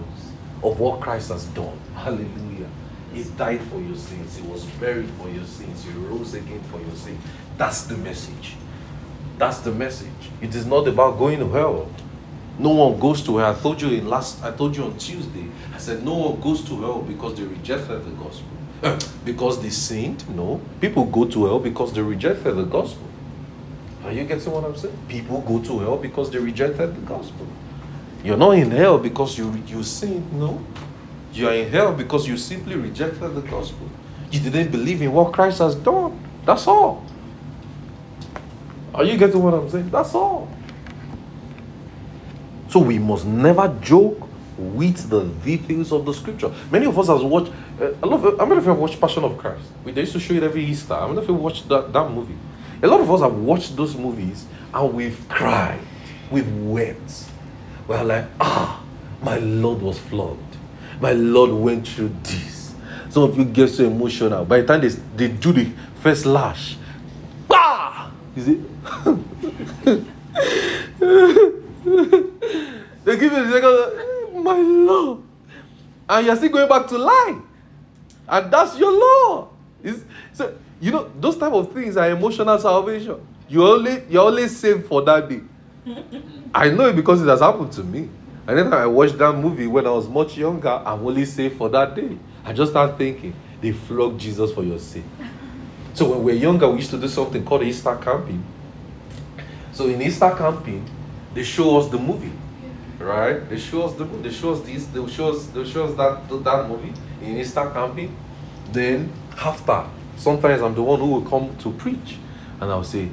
of what Christ has done. Hallelujah. He died for your sins. He was buried for your sins. He rose again for your sins. That's the message. That's the message. It is not about going to hell. No one goes to hell. I told you in last, I told you on Tuesday. I said no one goes to hell because they rejected the gospel. Because they sinned? No. People go to hell because they rejected the gospel. Are you getting what I'm saying? People go to hell because they rejected the gospel. You're not in hell because you you sinned. No. You are in hell because you simply rejected the gospel. You didn't believe in what Christ has done. That's all. Are you getting what I'm saying? That's all. So we must never joke with the details of the scripture. Many of us have watched, uh, I love, I mean, if you have watched Passion of Christ, we, they used to show it every Easter. I mean, if you watched that, that movie, a lot of us have watched those movies and we've cried, we've wept. We're like, ah, my Lord was flogged. My Lord went through this. Some of you get so emotional. By the time they, they do the first lash, bah! You see? They give you the second, my Lord, and you're still going back to lie, and that's your law. It's, so you know those type of things are emotional salvation. You only you're only saved for that day. I know it because it has happened to me. And then I watched that movie when I was much younger. I'm only saved for that day. I just start thinking they flogged Jesus for your sin. So when we were younger, we used to do something called Easter camping. So in Easter camping, they show us the movie. Right, they show us the they show us this, they show us they show us that that movie in Easter camping. Then after, sometimes I'm the one who will come to preach, and I'll say,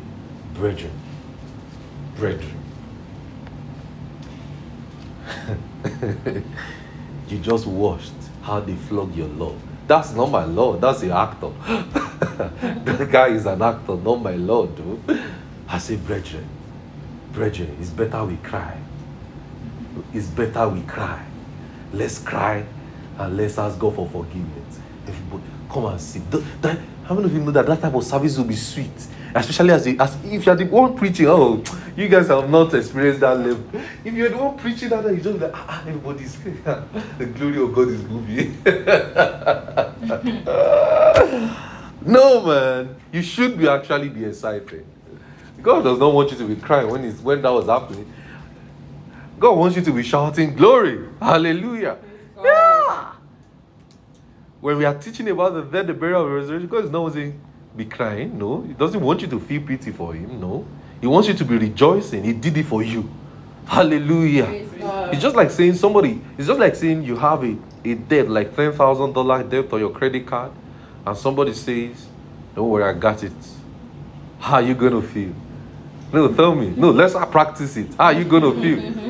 "Brethren, brethren, you just watched how they flog your Lord. That's not my Lord. That's the actor. That guy is an actor, not my Lord, dude." I say, "Brethren, brethren, it's better we cry." It's better we cry. Let's cry and let's ask God for forgiveness. Everybody, come and see. That, how many of you know that that type of service will be sweet? Especially as, the, as if you're the one preaching. Oh, you guys have not experienced that level. If you're the one preaching that, you just be like, ah, everybody's the glory of God is moving. No, man, you should be actually be excited. God does not want you to be crying when it's when that was happening. God wants you to be shouting glory. Hallelujah. Yeah. When we are teaching about the death, the burial, and resurrection, God is not saying be crying. No. He doesn't want you to feel pity for him. No. He wants you to be rejoicing. He did it for you. Hallelujah. It's just like saying somebody, it's just like saying you have a, a debt, like ten thousand dollars debt on your credit card, and somebody says, don't worry, I got it. How are you going to feel? No, tell me. No, let's practice it. How are you going to feel?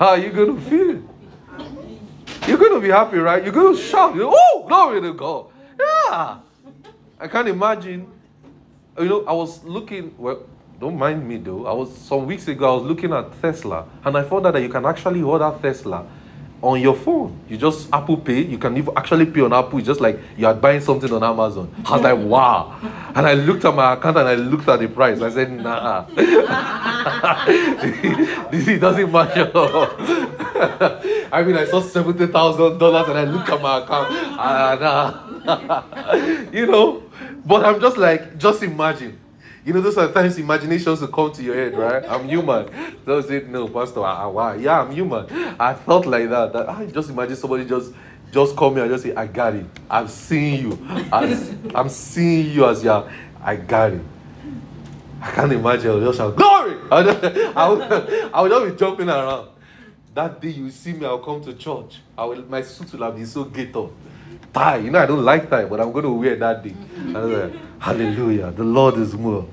How are you going to feel? You're going to be happy, right? You're going to shout. You're, oh, glory to God. Yeah. I can't imagine. You know, I was looking, well, don't mind me though. I was, some weeks ago, I was looking at Tesla, and I found out that you can actually order Tesla on your phone. You just Apple Pay. You can even actually pay on Apple. It's just like you are buying something on Amazon. I was like, wow. And I looked at my account and I looked at the price. I said, nah. This it doesn't matter. I mean, I saw seventy thousand dollars and I looked at my account. Ah, nah. You know, but I'm just like, just imagine. You know, those are times imaginations will come to your head, right? I'm human. Those say, no, Pastor, ah, wow. Yeah, I'm human. I felt like that. That I just imagine somebody just just call me and just say, I got it. I'm seeing you. As, I'm seeing you as your, I got it. I can't imagine. I'll just shout, glory! I will I will not be jumping around. That day you see me, I'll come to church. I will, my suit will have been so gate up. Tie. You know, I don't like tie, but I'm going to wear that day. And I was like, hallelujah. The Lord is more.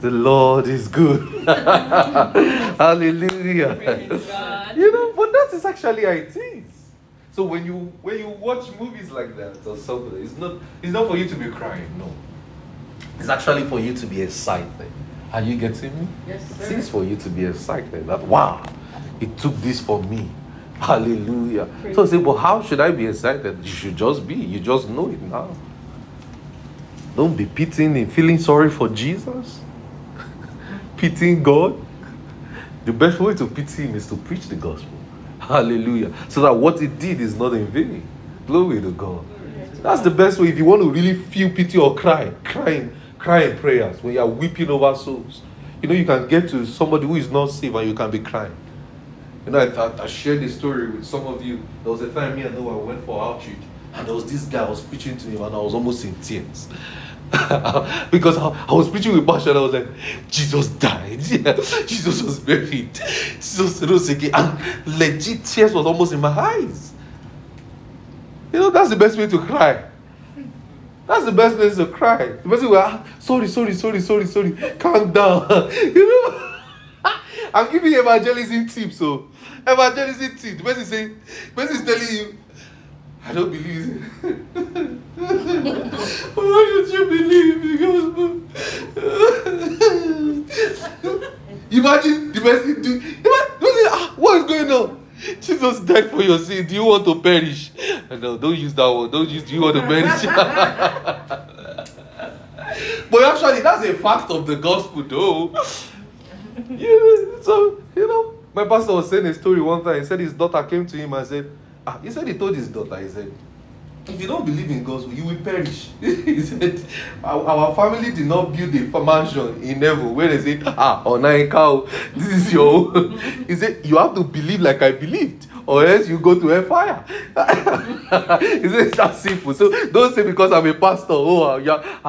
The Lord is good. Hallelujah. You know, but that is actually how it is. So when you when you watch movies like that or something, it's not it's not for you to be crying, no. It's actually for you to be excited. Are you getting me? Yes, sir. It's for you to be excited. That wow, it took this for me. Hallelujah. Praise so I say, well, how should I be excited? You should just be. You just know it now. Don't be pitying and feeling sorry for Jesus. Pitying God. The best way to pity him is to preach the gospel. Hallelujah. So that what he did is not in vain. Glory to God. That's the best way. If you want to really feel pity or cry, crying, crying prayers when you are weeping over souls. You know, you can get to somebody who is not saved and you can be crying. You know, I, I shared this story with some of you. There was a time me and Noah went for outreach. And there was this guy, I was preaching to him, and I was almost in tears. Because I, I was preaching with passion, and I was like, Jesus died. Yeah. Jesus was buried. Jesus rose again. And legit tears was almost in my eyes. You know, that's the best way to cry. That's the best place to cry. The best way to ah, sorry, sorry, sorry, sorry, sorry. Calm down. You know? I'm giving you evangelism tips. So, evangelism tips. The person is saying, the person is telling you, I don't believe it. Why should you believe the gospel? Imagine the person do. Ah, what is going on? Jesus died for your sin. Do you want to perish? No, don't use that word. Don't use. Do you want to perish? But actually, that's a fact of the gospel, though. Yeah, so you know, my pastor was saying a story one time. He said his daughter came to him and said. Ah, he said he told his daughter, he said, if you don't believe in gospel, you will perish. He said, our, our family did not build a mansion in heaven. Where they say, ah, on a cow, this is your own. He said, you have to believe like I believed, or else you go to hellfire. He said, it's that simple. So don't say because I'm a pastor, oh, I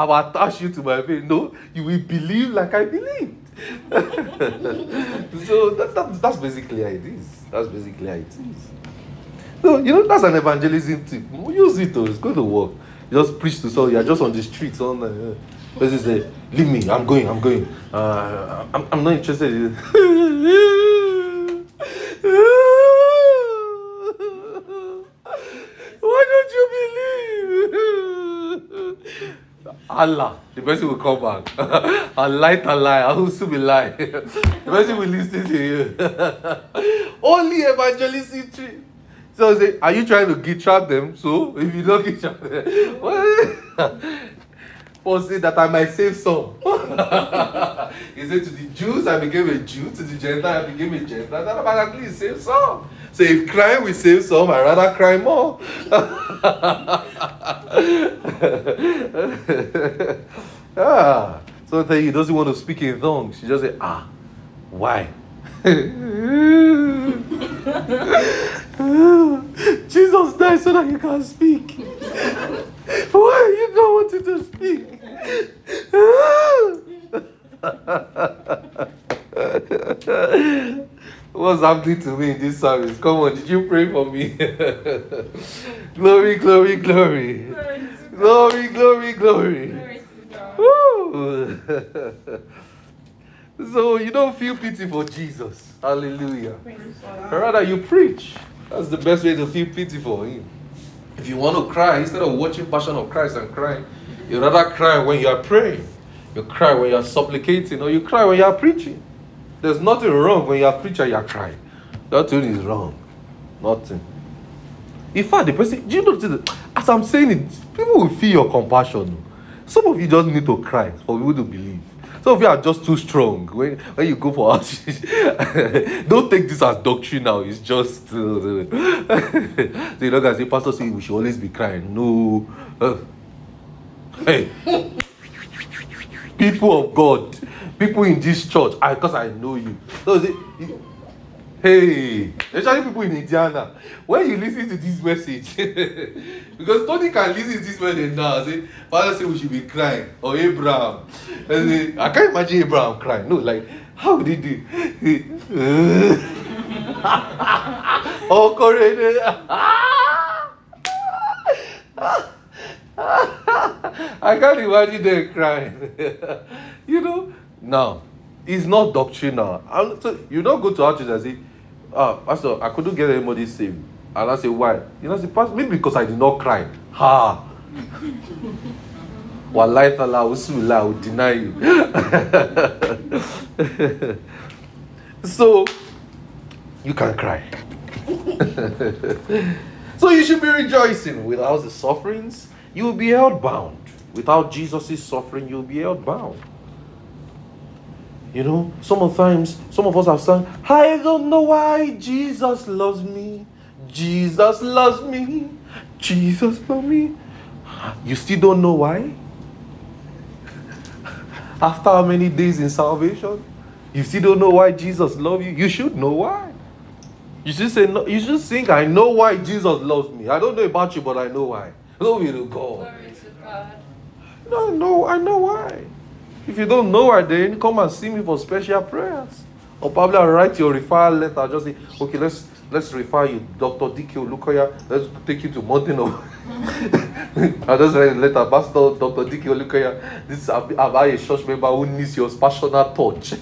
will attach you to my faith. No, you will believe like I believed. So that, that, that's basically how it is. That's basically how it is. So, you know, that's an evangelism tip. Use it, though. It's going to work. You just preach to someone. You're just on the streets. On the, uh, person say, leave me. I'm going. I'm going. Uh, I'm, I'm not interested in it. Why don't you believe? Allah. The person will come back. I light a lie. I will still be lying. The person will listen to you. Only evangelism tip. So I say, are you trying to get trap them? So if you don't get trap them, what? Paul said that I might save some. He said to the Jews I became a Jew, to the Gentile I became a Gentile. That I might at least save some. So if crime will save some, I rather cry more. Ah. So that he doesn't want to speak in tongues. She just say, ah, why? Jesus died so that you can speak. Why you don't want you to speak? What's happening to me in this service? Come on, did you pray for me? Glory, glory, glory. Glory, glory, glory. So you don't feel pity for Jesus. Hallelujah. Rather you preach. That's the best way to feel pity for him. If you want to cry, instead of watching Passion of Christ and crying, you rather cry when you are praying. You cry when you are supplicating, or you cry when you are preaching. There's nothing wrong when you are preaching, you are crying. Nothing is wrong. Nothing. In fact, the person, do you know, as I'm saying it, people will feel your compassion. Some of you just need to cry for people to believe. Some of you are just too strong. When, when you go for outreach, don't take this as doctrinal. It's just... Uh, so you know, guys, the pastor says we should always be crying. No. Uh, hey. People of God. People in this church. Because I, I know you. So they, they, hey. Especially people in Indiana. When you listen to this message... because Tony can listen to this message now. Say, Father said we should be crying. Or Abraham. And say, I can't imagine Abraham crying. No, like, how did he... oh, Corinthians. I can't imagine them crying. You know? No. It's not doctrinal. I'll, so you don't go to our church and say, ah, oh, Pastor, I couldn't get anybody saved. And I say, why? You know, say, Pastor, maybe because I did not cry. Ha! Wallahi Allah, Usmillah, I will deny you. So, you can cry. So you should be rejoicing without the sufferings. You will be held bound. Without Jesus' suffering, you will be held bound. You know, sometimes, some of us have sung, I don't know why Jesus loves me. Jesus loves me. Jesus loves me. You still don't know why? After how many days in salvation? You still don't know why Jesus loves you? You should know why. You should say, no, you should think, I know why Jesus loves me. I don't know about you, but I know why. Glory to God. Glory to God. No, no, I know why. If you don't know why, then come and see me for special prayers. Or probably I'll write your referral letter. I'll just say, okay, let's let's refer you, Doctor D K Olukoya. Let's take you to Mountain of. I'll just write a letter, Pastor Doctor D K Olukoya. This is about a church member who needs your passionate touch.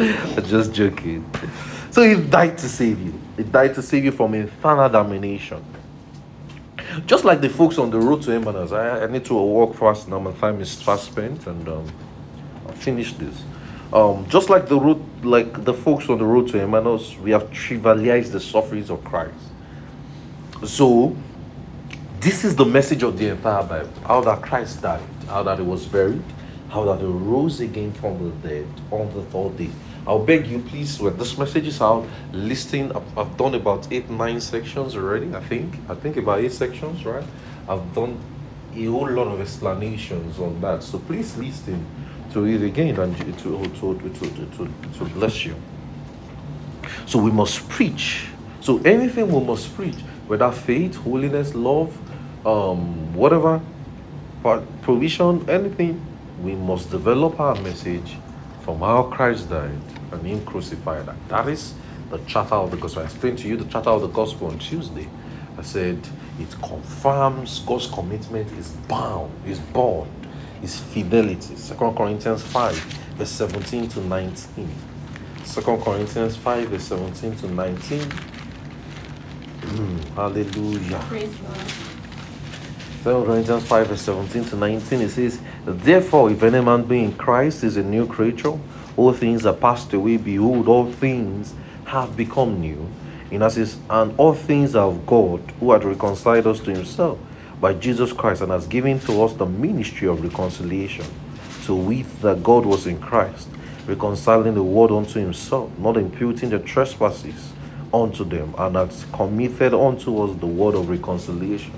I'm just joking. So he died to save you. He died to save you from infernal damnation. Just like the folks on the road to Emmaus, I, I need to walk fast now. My time is fast spent, and um, I'll finish this. Um, just like the road, like the folks on the road to Emmaus, we have trivialized the sufferings of Christ. So, this is the message of the entire Bible: how that Christ died, how that He was buried, how that He rose again from the dead on the third day. I'll beg you, please, when this message is out, listening, I've, I've done about eight, nine sections already, I think. I think about eight sections, right? I've done a whole lot of explanations on that. So please listen to it again and to, to, to, to, to, to bless you. So we must preach. So anything we must preach, whether faith, holiness, love, um, whatever, provision, anything, we must develop our message from how Christ died and Him crucified. And that is the charter of the gospel. I explained to you the charter of the gospel on Tuesday. I said it confirms God's commitment is bound, is bound, is fidelity. Second Corinthians five, verse seventeen to nineteen. Second Corinthians five, verse seventeen to nineteen. Hallelujah. Praise God. Second Corinthians five, verse seventeen to nineteen, it says, therefore, if any man be in Christ, is a new creature, all things are passed away, behold, all things have become new. And as is, and all things are of God, who hath reconciled us to Himself by Jesus Christ, and has given to us the ministry of reconciliation. So we that God was in Christ, reconciling the world unto Himself, not imputing the trespasses unto them, and hath committed unto us the word of reconciliation.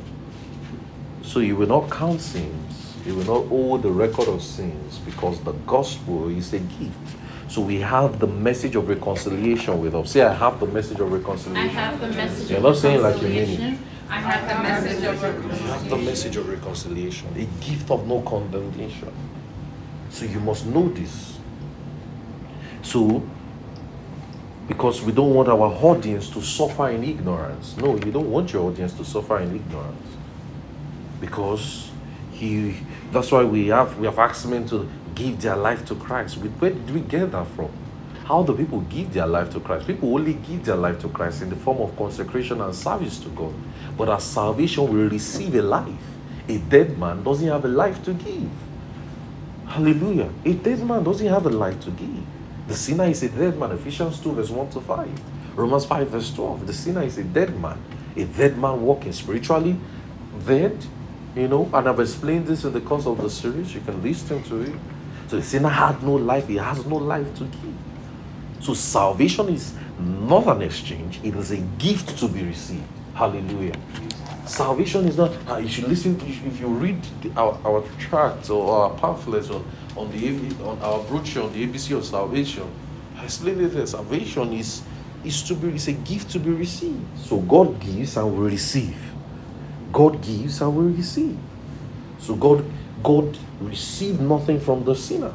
So you will not count sins, you will not hold the record of sins, because the gospel is a gift. So we have the message of reconciliation with us. Say, I have the message of reconciliation. I have the message You're of not saying like you mean it. I have the message of reconciliation. You have the message of reconciliation, a gift of no condemnation. So you must know this. So, because we don't want our audience to suffer in ignorance. No, you don't want your audience to suffer in ignorance. Because he, that's why we have we have asked men to give their life to Christ. Where did we get that from? How do people give their life to Christ? People only give their life to Christ in the form of consecration and service to God. But as salvation, we receive a life. A dead man doesn't have a life to give. Hallelujah. A dead man doesn't have a life to give. The sinner is a dead man. Ephesians two, verse one to five. Romans five, verse twelve. The sinner is a dead man. A dead man walking spiritually dead. You know, and I've explained this in the course of the series. You can listen to it. So the sinner had no life. He has no life to give. So salvation is not an exchange. It is a gift to be received. Hallelujah. Salvation is not, uh, you should listen, to, if you read the, our, our tract or our pamphlets on, on, the, on our brochure, on the A B C of salvation, I explained it there. Salvation is, is to be, it's a gift to be received. So God gives and we receive. God gives and we receive. So God, God received nothing from the sinner.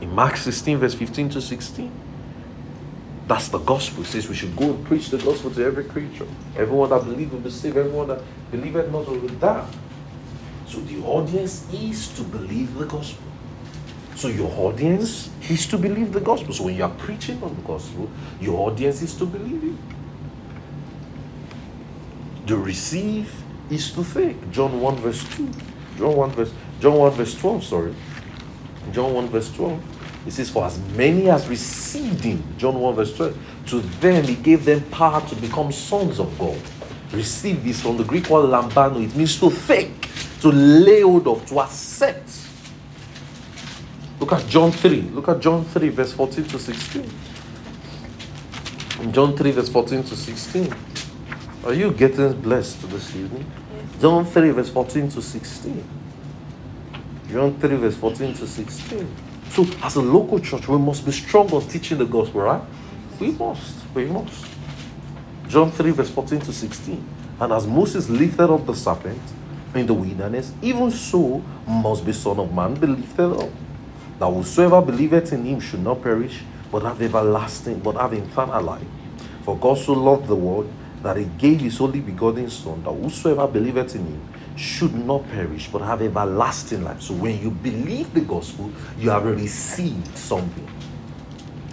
In Mark sixteen, verse fifteen to sixteen, that's the gospel. It says we should go and preach the gospel to every creature. Everyone that believes will be saved. Everyone that believeth not will die. So the audience is to believe the gospel. So your audience is to believe the gospel. So when you are preaching on the gospel, your audience is to believe it. The receive is to think. John one verse two. John one verse, John one verse twelve, sorry. John one verse twelve. It says, for as many as received him, John one verse twelve, to them he gave them power to become sons of God. Receive is from the Greek word lambano. It means to take, to lay hold of, to accept. Look at John three. Look at John three, verse fourteen to sixteen. John three, verse fourteen to sixteen. Are you getting blessed this evening? Yes. John three, verse fourteen to sixteen. John three, verse fourteen to sixteen. So, as a local church, we must be strong on teaching the gospel, right? We must. We must. John three, verse fourteen to sixteen. And as Moses lifted up the serpent in the wilderness, even so must the Son of Man be lifted up, that whosoever believeth in him should not perish, but have everlasting, but have eternal life. For God so loved the world that he gave his only begotten Son, that whosoever believeth in him should not perish, but have everlasting life. So when you believe the gospel, you have received something.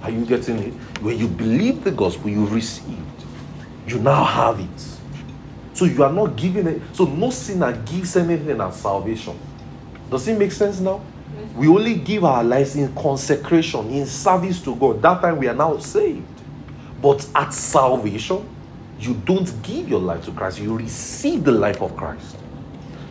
Are you getting it? When you believe the gospel, you received. You now have it. So you are not giving it. So no sinner gives anything as salvation. Does it make sense now? Yes. We only give our lives in consecration, in service to God. That time we are now saved. But at salvation, you don't give your life to Christ. You receive the life of Christ.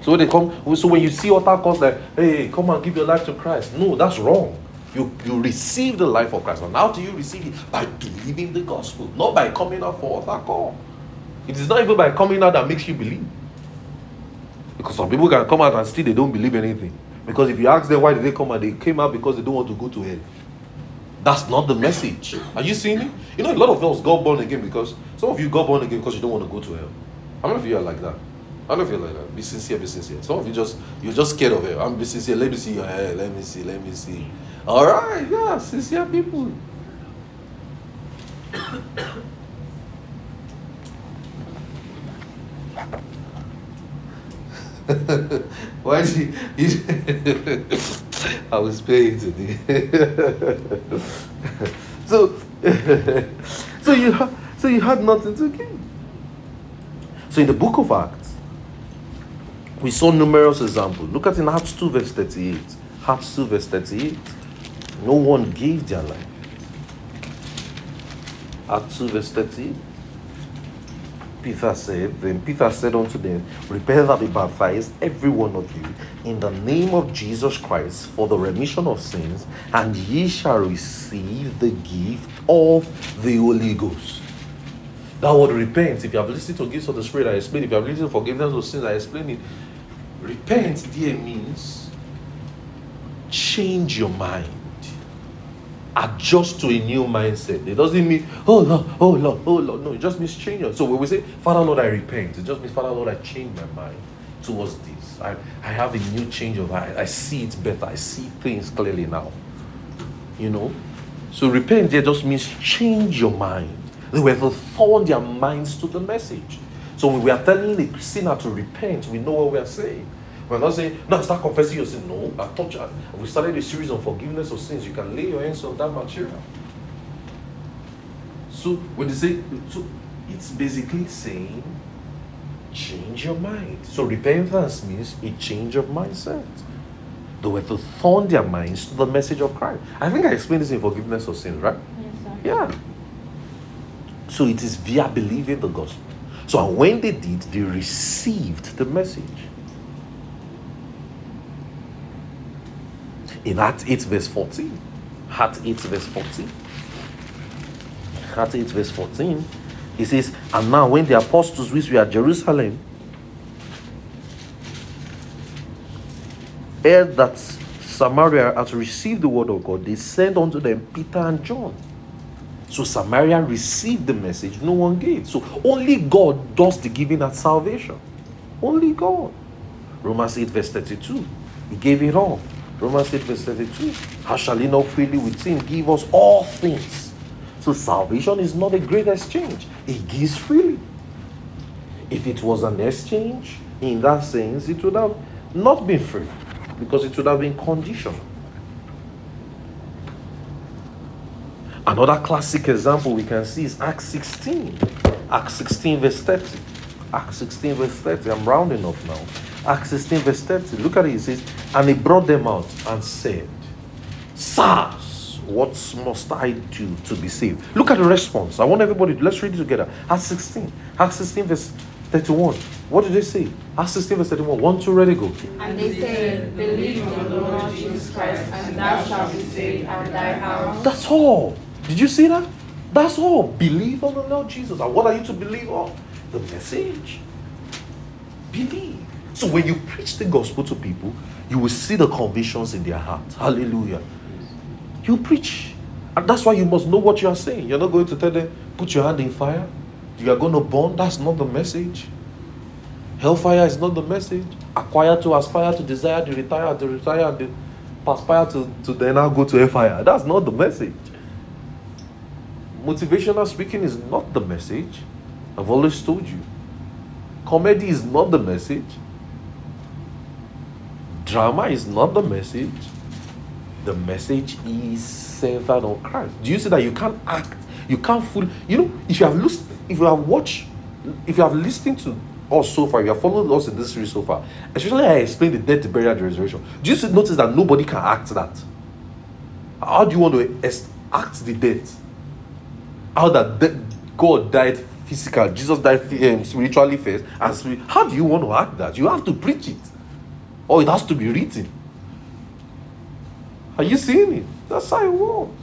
So when they come, so when you see altar calls like, hey, come and give your life to Christ. No, that's wrong. You you receive the life of Christ. And how do you receive it? By believing the gospel, not by coming out for altar call. It is not even by coming out that makes you believe. Because some people can come out and still they don't believe anything. Because if you ask them why did they come out, they came out because they don't want to go to hell. That's not the message. Are you seeing it? You know, a lot of us got born again because some of you got born again because you don't want to go to hell. How many of you are like that? I don't feel like that. Be sincere, be sincere. Some of you just, you're just scared of it. I'm be sincere. Let me see your hair. Let me see. Let me see. All right. Yeah. Sincere people. Why is he? I was paying today. so, so, you ha- so you had nothing to give. So in the book of Acts, we saw numerous examples. Look at in Acts two verse thirty-eight. Acts two verse thirty-eight. No one gave their life. Acts two verse thirty-eight. Peter said, Then Peter said unto them, Repent and be baptized, every one of you, in the name of Jesus Christ, for the remission of sins, and ye shall receive the gift of the Holy Ghost. That word repent, if you have listened to gifts of the Spirit, I explain. If you have listened to forgiveness of sins, I explain it. Repent, dear, means change your mind. Adjust to a new mindset. It doesn't mean, oh Lord, oh Lord, oh Lord. No, it just means change your. So when we say, Father Lord, I repent, it just means, Father Lord, I change my mind towards this. I, I have a new change of mind. I see it better. I see things clearly now. You know? So repent, dear, just means change your mind. They were to form their minds to the message. So when we are telling the sinner to repent, we know what we are saying. We're not saying, no, start confessing your sin. No, I taught you. We started a series on forgiveness of sins. You can lay your hands on that material. So when they say, so it's basically saying, change your mind. So repentance means a change of mindset. They were to turn their minds to the message of Christ. I think I explained this in forgiveness of sins, right? Yes, sir. Yeah. So it is via believing the gospel. So when they did, they received the message. In Acts eight verse fourteen. Acts eight verse fourteen. Acts eight verse fourteen. It says, and now when the apostles which were at Jerusalem heard that Samaria had received the word of God, they sent unto them Peter and John. So Samaria received the message, no one gave. So only God does the giving at salvation. Only God. Romans eight verse thirty-two. He gave it all. Romans eight verse thirty-two. How shall he not freely with him give us all things? So salvation is not a great exchange. He gives freely. If it was an exchange, in that sense, it would have not been free, because it would have been conditional. Another classic example we can see is Acts sixteen. Acts sixteen verse thirty. Acts sixteen verse thirty. I'm rounding up now. Acts sixteen verse thirty. Look at it. It says, and he brought them out and said, Sirs, what must I do to be saved? Look at the response. I want everybody, let's read it together. Acts sixteen. Acts sixteen verse thirty-one. What did they say? Acts sixteen verse thirty-one. One, two, ready, go. And they said, believe on the Lord Jesus Christ, and thou shalt be saved, and thy house. That's all. Did you see that? That's all. Believe on the Lord Jesus. And what are you to believe on? The message. Believe. So when you preach the gospel to people, you will see the convictions in their heart. Hallelujah. You preach. And that's why you must know what you are saying. You're not going to tell them, put your hand in fire. You are going to burn. That's not the message. Hellfire is not the message. Acquire to, aspire to, desire to, retire to, retire to, perspire to, to then now go to hellfire. That's not the message. Motivational speaking is not the message. I've always told you. Comedy is not the message. Drama is not the message. The message is centered on Christ. Do you see that you can't act? You can't fool. You know, if you have listened, if you have watched, if you have listened to us so far, you have followed us in this series so far, especially I explained the death, the burial, and the resurrection. Do you notice that nobody can act that? How do you want to act the death? How that de- God died physically, Jesus died um, spiritually first, and spirit- how do you want to act that? You have to preach it, or it has to be written. Are you seeing it? That's how it works.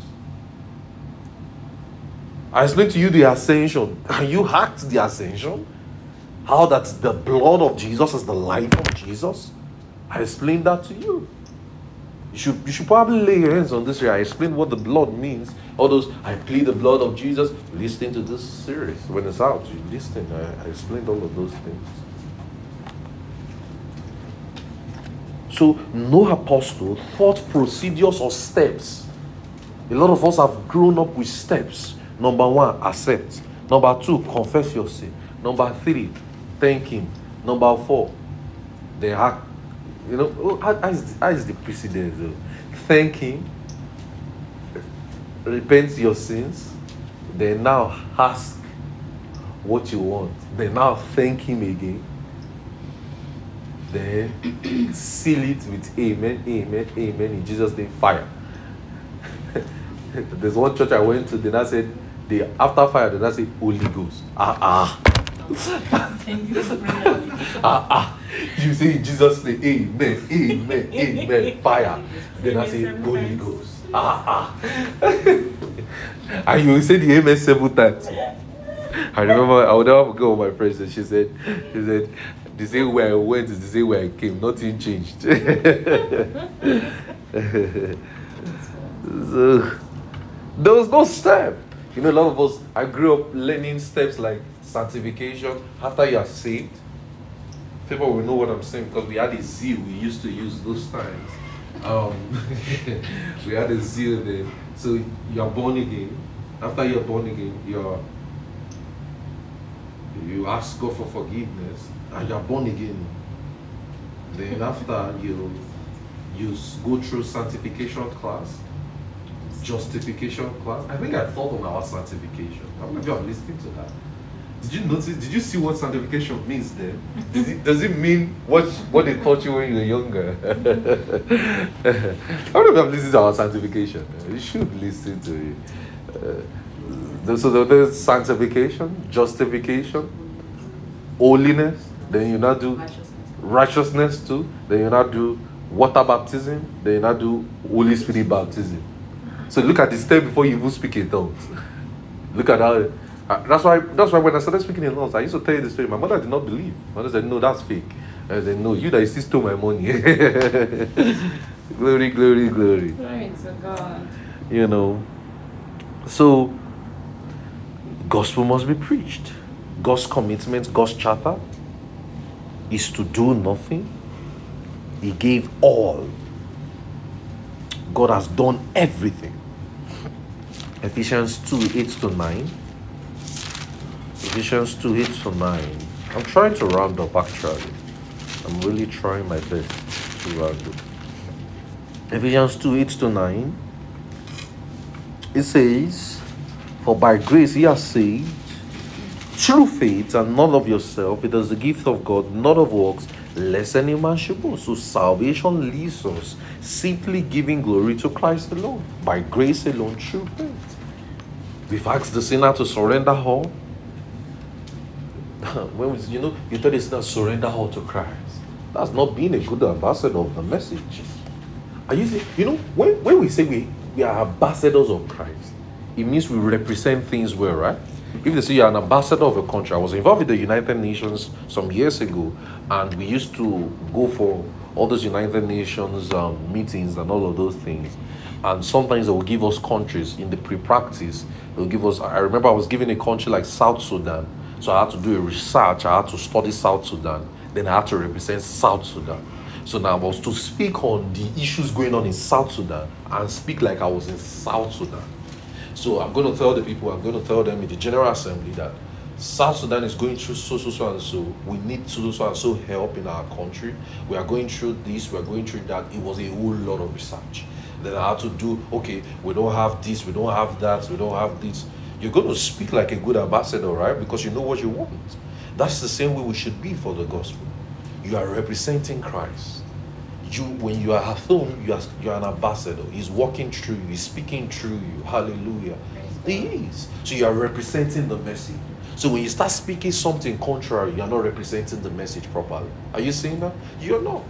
I explained to you the ascension. Can you hack the ascension? How that the blood of Jesus is the life of Jesus? I explained that to you. You should, you should probably lay your hands on this here. I explained what the blood means. All those, I plead the blood of Jesus. Listen to this series. When it's out, you listen. I, I explained all of those things. So, no apostle thought procedures or steps. A lot of us have grown up with steps. Number one, accept. Number two, confess your sin. Number three, thank him. Number four, they act. You know, how is the, the precedence though? Thank him. Repent your sins. They now ask what you want. They now thank him again. Then seal it with amen, amen, amen. In Jesus' name, fire. There's one church I went to, then I said, they, after fire, then I say, Holy Ghost. Ah, ah. ah, ah. You say, Jesus' name, amen, amen, amen, fire. Then I say, Holy Ghost. Ah, ah. And you say the amen several times. I remember, I would never forget what my friend said. She said, she said, the same way I went is the same way I came. Nothing changed. So, there was no step. You know, a lot of us, I grew up learning steps like sanctification. After you are saved, people will know what I'm saying because we had a zeal. We used to use those times. Um, we had a zeal then. So you are born again. After you are born again, you are you ask God for forgiveness, and you are born again. Then after you you go through sanctification class. justification class. I think I thought on our sanctification. I don't know if you are listening to that. Did you notice? Did you see what sanctification means then? Does it, does it mean what what they taught you when you were younger? I don't know if I'm listening to our sanctification. You should listen to it. Uh, so there's sanctification, justification, holiness. Then you now do righteousness, righteousness too. Then you now do water baptism. Then you now do Holy Spirit baptism. So look at the step before you even speak in tongues. Look at how. Uh, that's why that's why when I started speaking in tongues, I used to tell you the story. My mother did not believe. My mother said, no, that's fake. I said, no, you that stole my money. Glory, glory, glory. Glory to God. You know. So, gospel must be preached. God's commitment, God's charter is to do nothing. He gave all. God has done everything. Ephesians two, eight to nine. Ephesians two, eight to nine. I'm trying to round up actually. I'm really trying my best to round up. Ephesians two, eight to nine. It says, for by grace ye are saved, through faith and not of yourself. It is the gift of God, not of works, lest any man should boast. So salvation leaves us simply giving glory to Christ alone. By grace alone, through faith. We've asked the sinner to surrender all. When we, you know, you tell the sinner, surrender all to Christ. That's not being a good ambassador of the message. Are you saying, you know, when, when we say we, we are ambassadors of Christ, it means we represent things well, right? If they say you're an ambassador of a country, I was involved with the United Nations some years ago, and we used to go for all those United Nations um, meetings and all of those things. And sometimes they will give us countries in the pre-practice. They'll give us, I remember I was given a country like South Sudan. So I had to do a research, I had to study South Sudan. Then I had to represent South Sudan. So now I was to speak on the issues going on in South Sudan and speak like I was in South Sudan. So I'm going to tell the people, I'm going to tell them in the General Assembly that South Sudan is going through so, so, so, and so. We need so, so, and so help in our country. We are going through this, we are going through that. It was a whole lot of research. Then I had to do, okay, we don't have this, we don't have that, we don't have this. You're going to speak like a good ambassador, right? Because you know what you want. That's the same way we should be for the gospel. You are representing Christ. You, when you are at home, you are, you are an ambassador. He's walking through you. He's speaking through you. Hallelujah. He is. So you are representing the message. So when you start speaking something contrary, you are not representing the message properly. Are you seeing that? You are not.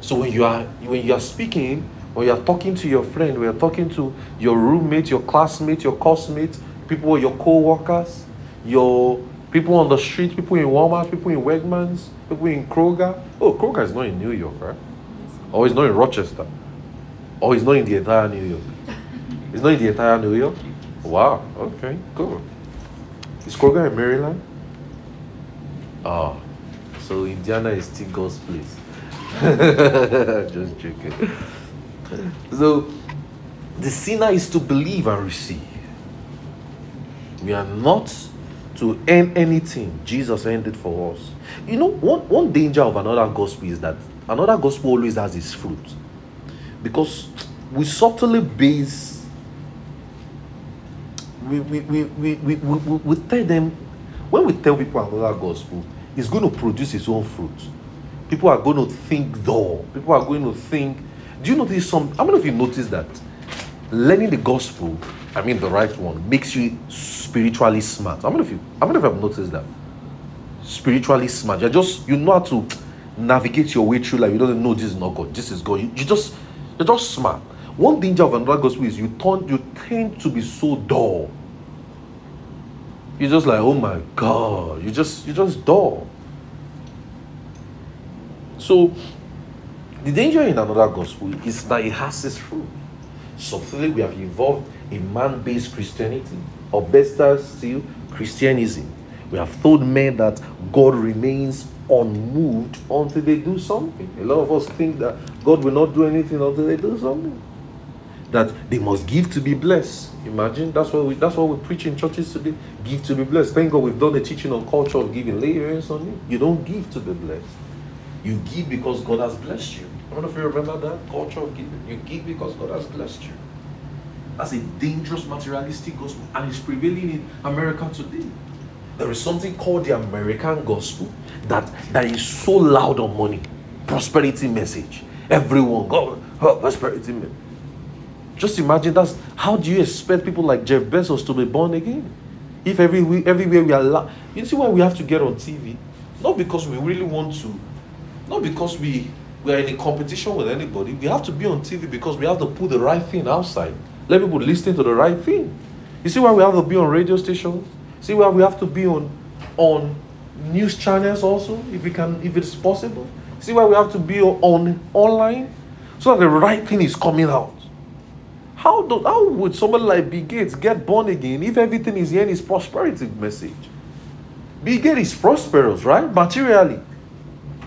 So when you are when you are speaking, when you are talking to your friend, when you are talking to your roommate, your classmate, your coursemate, people, your co-workers, your people on the street, people in Walmart, people in Wegmans, people in Kroger. Oh, Kroger is not in New York, right? Or oh, it's not in Rochester. Or oh, it's not in the entire New York. It's not in the entire New York? Wow, okay, cool. Is Kroger in Maryland? Oh, so Indiana is still God's place. Just joking. So, the sinner is to believe and receive. We are not to earn anything. Jesus earned it for us. You know, one, one danger of another gospel is that another gospel always has its fruit, because we subtly base, we we we we we, we, we, we tell them, when we tell people another gospel, it's going to produce its own fruit. People are going to think though. People are going to think. Do you notice some? How many of you notice that learning the gospel, I mean the right one, makes you spiritually smart? How many of you? How many of you have noticed that? Spiritually smart. You're just you know how to navigate your way through life. You don't know this is not God, this is God. You, you just you're just smart. One danger of another gospel is you turn you tend to be so dull. You're just like, oh my God, you just you just dull. So the danger in another gospel is that it has its fruit. Something we have evolved in man-based Christianity, or better still, Christianism. We have told men that God remains unmoved until they do something. A lot of us think that God will not do anything until they do something. That they must give to be blessed. Imagine that's what we that's what we preach in churches today. Give to be blessed. Thank God we've done a teaching on culture of giving. Later on it. You don't give to be blessed. You give because God has blessed you. I don't know if you remember that culture of giving. You give because God has blessed you. That's a dangerous materialistic gospel, and it's prevailing in America today. There is something called the American gospel that, that is so loud on money. Prosperity message. Everyone, God, oh, prosperity message. Just imagine that's how do you expect people like Jeff Bezos to be born again? If every everywhere we are, la- you see why we have to get on T V? Not because we really want to, not because we, we are in a competition with anybody. We have to be on T V because we have to put the right thing outside. Let people listen to the right thing. You see why we have to be on radio stations? See why we have to be on on news channels also, if we can, if it's possible. See why we have to be on, on online, so that the right thing is coming out. How do how would somebody like Bill Gates get born again if everything is here in his prosperity message? Bill Gates is prosperous, right? Materially,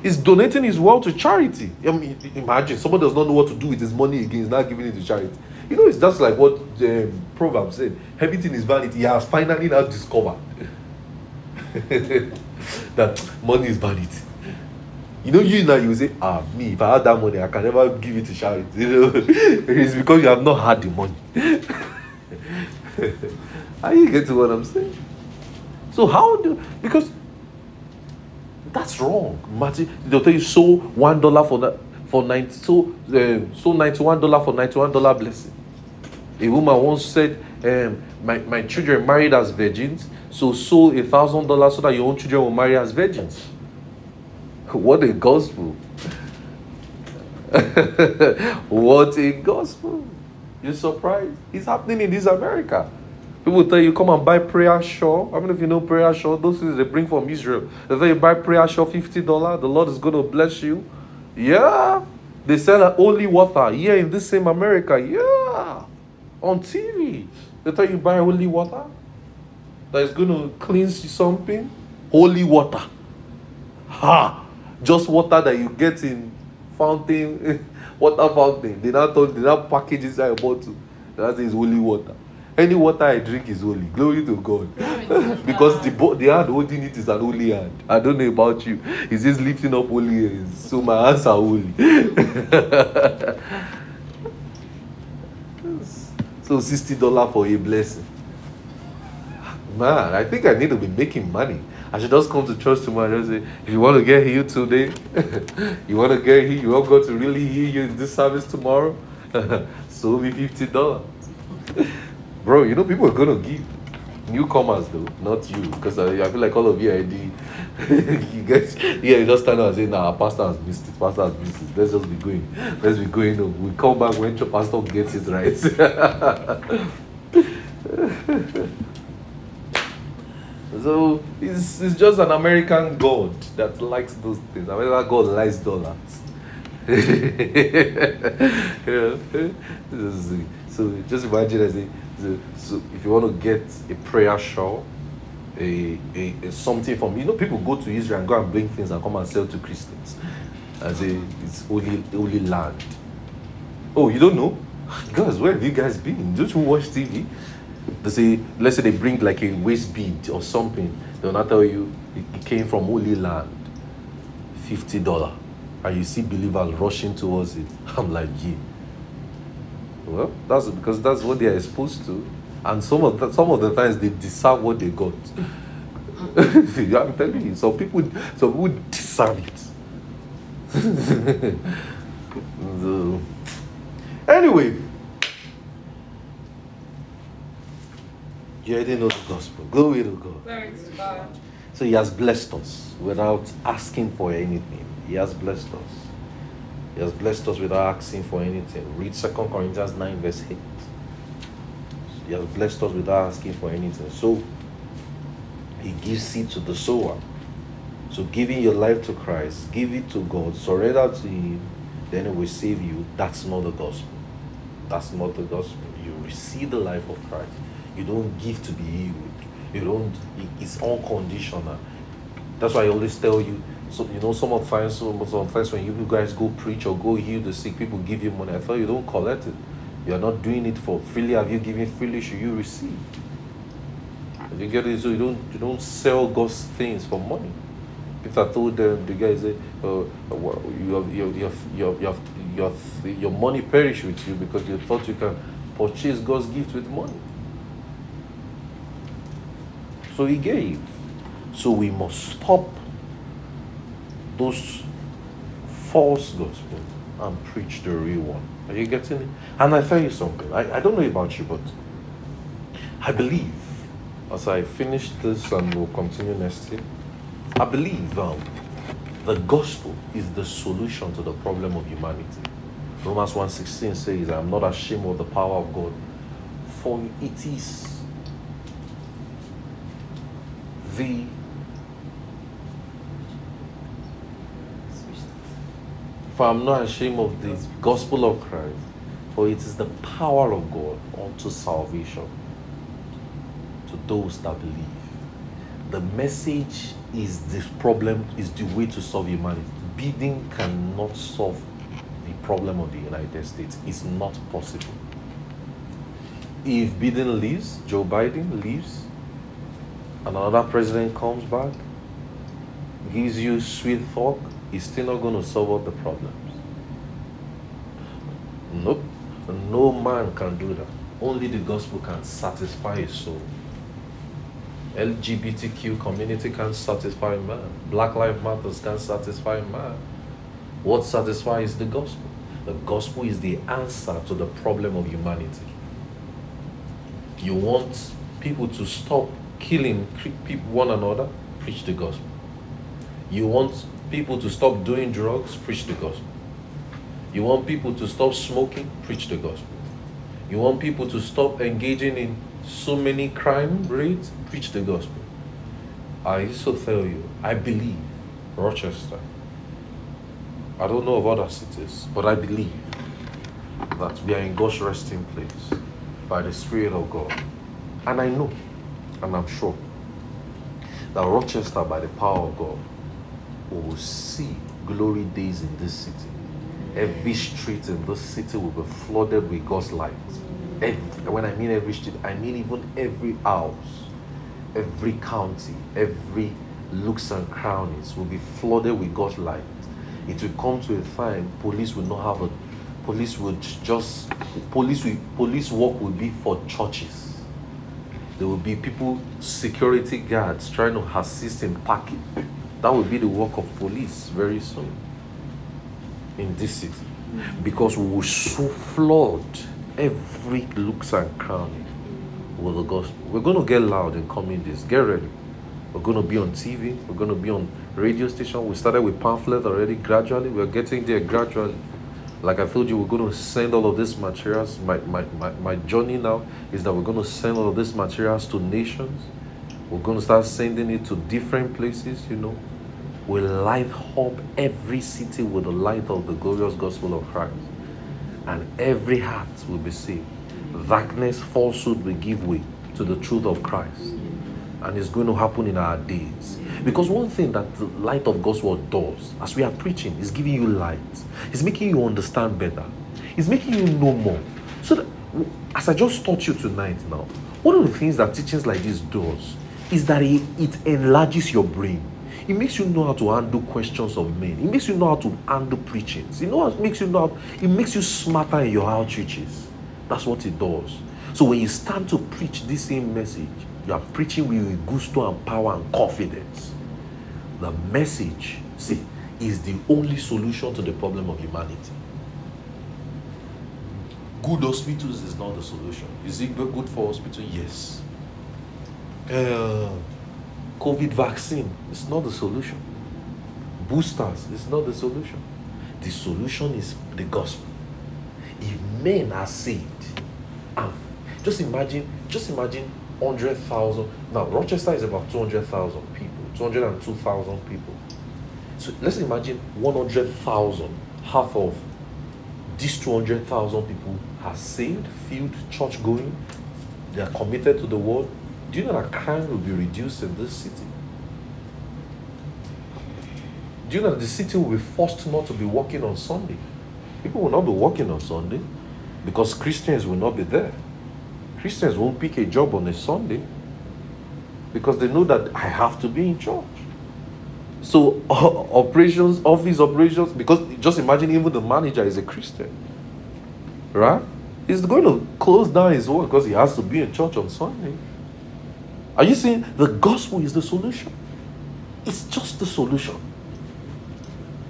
he's donating his wealth to charity. I mean, imagine someone does not know what to do with his money again, he's not giving it to charity. You know, it's just like what the proverb said: everything is vanity. He has finally now discovered that money is vanity. You know, you now you say, ah, me, if I had that money, I can never give it to charity. You know, it's because you have not had the money. Are you getting what I'm saying? So how do, because that's wrong. Matthew, they'll tell you, so one dollar for that, for ninety, so uh, so ninety-one dollar for ninety-one dollar blessing. A woman once said, um, my my children married as virgins, so sow a thousand dollars so that your own children will marry as virgins. What a gospel. What a gospel. You're surprised? It's happening in this America. People tell you, come and buy prayer shawl. I mean, if you know prayer shawl, those things they bring from Israel. They tell you, buy prayer shawl, fifty dollars. The Lord is going to bless you. Yeah. They sell holy water here in this same America. Yeah. On T V. They tell you, buy holy water. That is going to cleanse you something. Holy water. Ha! Just water that you get in fountain, water fountain. They now told, they now package inside a bottle. That is holy water. Any water I drink is holy. Glory to God. Because the bo- the hand holding it is an holy hand. I don't know about you. It's just lifting up holy hands. So my hands are holy. So sixty dollars for a blessing. Man, I think I need to be making money. I should just come to church tomorrow and say, if you want to get healed today, you want to get healed, you want God to really heal you in this service tomorrow, so be fifty dollars. Bro, you know, people are going to give. Newcomers, though, not you. Because I, I feel like all of you are the... you guys, yeah, you just stand up and say, nah, pastor has missed it, pastor has missed it. Let's just be going. Let's be going. On. We come back when your pastor gets it right. So it's, it's just an American God that likes those things. American God likes dollars. You know? so, so just imagine as a so, so if you want to get a prayer shawl, a, a a something from, you know, people go to Israel and go and bring things and come and sell to Christians as a it's holy holy land. Oh, you don't know, guys? Where have you guys been? Don't you watch T V? They say, let's say they bring like a waist bead or something. They'll not tell you it came from Holy Land, fifty dollar, and you see believers rushing towards it. I'm like, yeah. Well, that's because that's what they are exposed to, and some of the, some of the times they deserve what they got. I'm telling you, some people, some people deserve it. So, anyway. You already know the gospel. Glory to God. Glory to God. So he has blessed us without asking for anything. He has blessed us. He has blessed us without asking for anything. Read Second Corinthians nine verse eight. He has blessed us without asking for anything. So he gives seed to the sower. So giving your life to Christ, give it to God, surrender to him, then it will save you. That's not the gospel. That's not the gospel. You receive the life of Christ. You don't give to be healed. You don't. It's unconditional. That's why I always tell you. So you know, some of times, some of times when you guys go preach or go heal the sick, people give you money. I tell you, don't collect it. You are not doing it for freely. Have you given freely? Should you receive? You get it. So you don't. You don't sell God's things for money. Peter told them, the guy said, uh, you have, you have, you have, you have, you have, your money perish with you because you thought you can purchase God's gift with money. So he gave. So we must stop those false gospels and preach the real one. Are you getting it? And I tell you something. I, I don't know about you, but I believe, as I finish this and we'll continue next year, I believe um, the gospel is the solution to the problem of humanity. Romans one sixteen says, I am not ashamed of the power of God, for it is the For I am not ashamed of the gospel of Christ, for it is the power of God unto salvation to those that believe. The message is this problem is the way to solve humanity. Bidding cannot solve the problem of the United States. It's not possible. If Biden leaves, Joe Biden leaves, another president comes back, gives you sweet talk, it's still not going to solve all the problems. Nope. No man can do that. Only the gospel can satisfy a soul. L G B T Q community can't satisfy man. Black Lives Matter can't satisfy man. What satisfies is the gospel. The gospel is the answer to the problem of humanity. You want people to stop killing people, one another? Preach the gospel. You want people to stop doing drugs? Preach the gospel. You want people to stop smoking? Preach the gospel. You want people to stop engaging in so many crime rates? Preach the gospel. I also tell you, I believe Rochester, I don't know about other cities, but I believe that we are in God's resting place by the Spirit of God. And I know, and I'm sure, that Rochester, by the power of God, we will see glory days in this city. Every street in this city will be flooded with God's light. Every, when I mean every street, I mean even every house, every county, every nooks and crannies will be flooded with God's light. It will come to a time police will not have a police would just police will, police work will be for churches. There will be people, security guards trying to assist in parking. That will be the work of police very soon in this city. Because we will so flood every nooks and cranny with the gospel. We're going to get loud in coming days. Get ready. We're going to be on T V. We're going to be on radio station. We started with pamphlet already gradually. We're getting there gradually. Like I told you, we're going to send all of these materials. My, my, my, my journey now is that we're going to send all of these materials to nations. We're going to start sending it to different places, you know. We light up every city with the light of the glorious gospel of Christ. And every heart will be saved. Darkness, falsehood will give way to the truth of Christ. And it's going to happen in our days. Because one thing that the light of God's word does, as we are preaching, is giving you light. It's making you understand better. It's making you know more. So that, as I just taught you tonight now, one of the things that teachings like this does is that it, it enlarges your brain. It makes you know how to handle questions of men. It makes you know how to handle preachings. It, knows, it makes you know how, it makes you smarter in your outreaches. That's what it does. So when you stand to preach this same message, you are preaching with gusto and power and confidence. The message, see, is the only solution to the problem of humanity. Good hospitals is not the solution. Is it good for hospital? Yes. Uh, COVID vaccine is not the solution. Boosters is not the solution. The solution is the gospel. If men are saved, and just imagine, just imagine one hundred thousand. Now, Rochester is about two hundred thousand people, two hundred two thousand people. So let's imagine one hundred thousand, half of these two hundred thousand people are saved, filled, church going, they are committed to the word. Do you know that crime will be reduced in this city? Do you know that the city will be forced not to be working on Sunday? People will not be working on Sunday because Christians will not be there. Christians won't pick a job on a Sunday because they know that I have to be in church. So uh, operations, office operations, because just imagine even the manager is a Christian. Right? is going to close down his work because he has to be in church on Sunday. Are you seeing? The gospel is the solution. It's just the solution.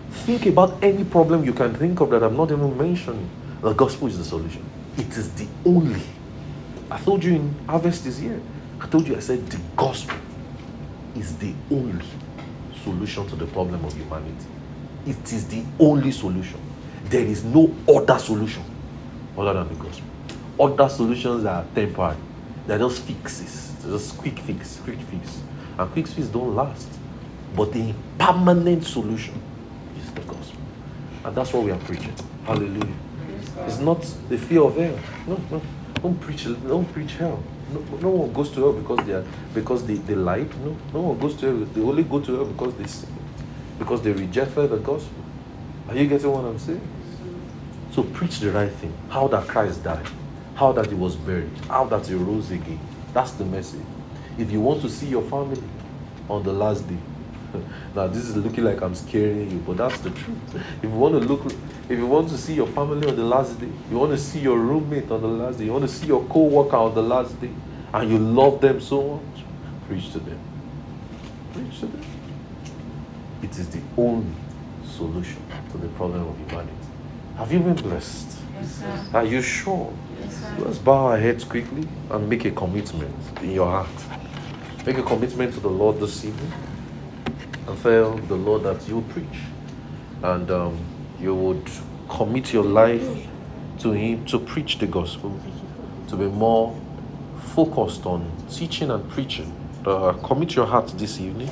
Think about any problem you can think of that I'm not even mentioning. The gospel is the solution. It is the only. I told you in Harvest this year, I told you, I said the gospel is the only solution to the problem of humanity. It is the only solution. There is no other solution other than the gospel. Other solutions are temporary. They're just fixes. They're just quick fix, quick fix. And quick fixes don't last. But the permanent solution is the gospel. And that's what we are preaching. Hallelujah. It's not the fear of hell. No, no. Don't preach, don't preach hell. No, no one goes to hell because they are, because they, they lied. No, no one goes to hell. They only go to hell because they sin, because they rejected the gospel. Are you getting what I'm saying? So preach the right thing. How that Christ died, how that he was buried, how that he rose again. That's the message. If you want to see your family on the last day, now this is looking like I'm scaring you, but that's the truth. If you want to look, if you want to see your family on the last day, you want to see your roommate on the last day, you want to see your co-worker on the last day, and you love them so much, preach to them. Preach to them. It is the only solution to the problem of humanity. Have you been blessed? Yes, sir. Are you sure? Yes, sir. Let's bow our heads quickly and make a commitment in your heart. Make a commitment to the Lord this evening. And tell the Lord that you preach, and um, you would commit your life to Him to preach the gospel, to be more focused on teaching and preaching. Uh, commit your heart this evening.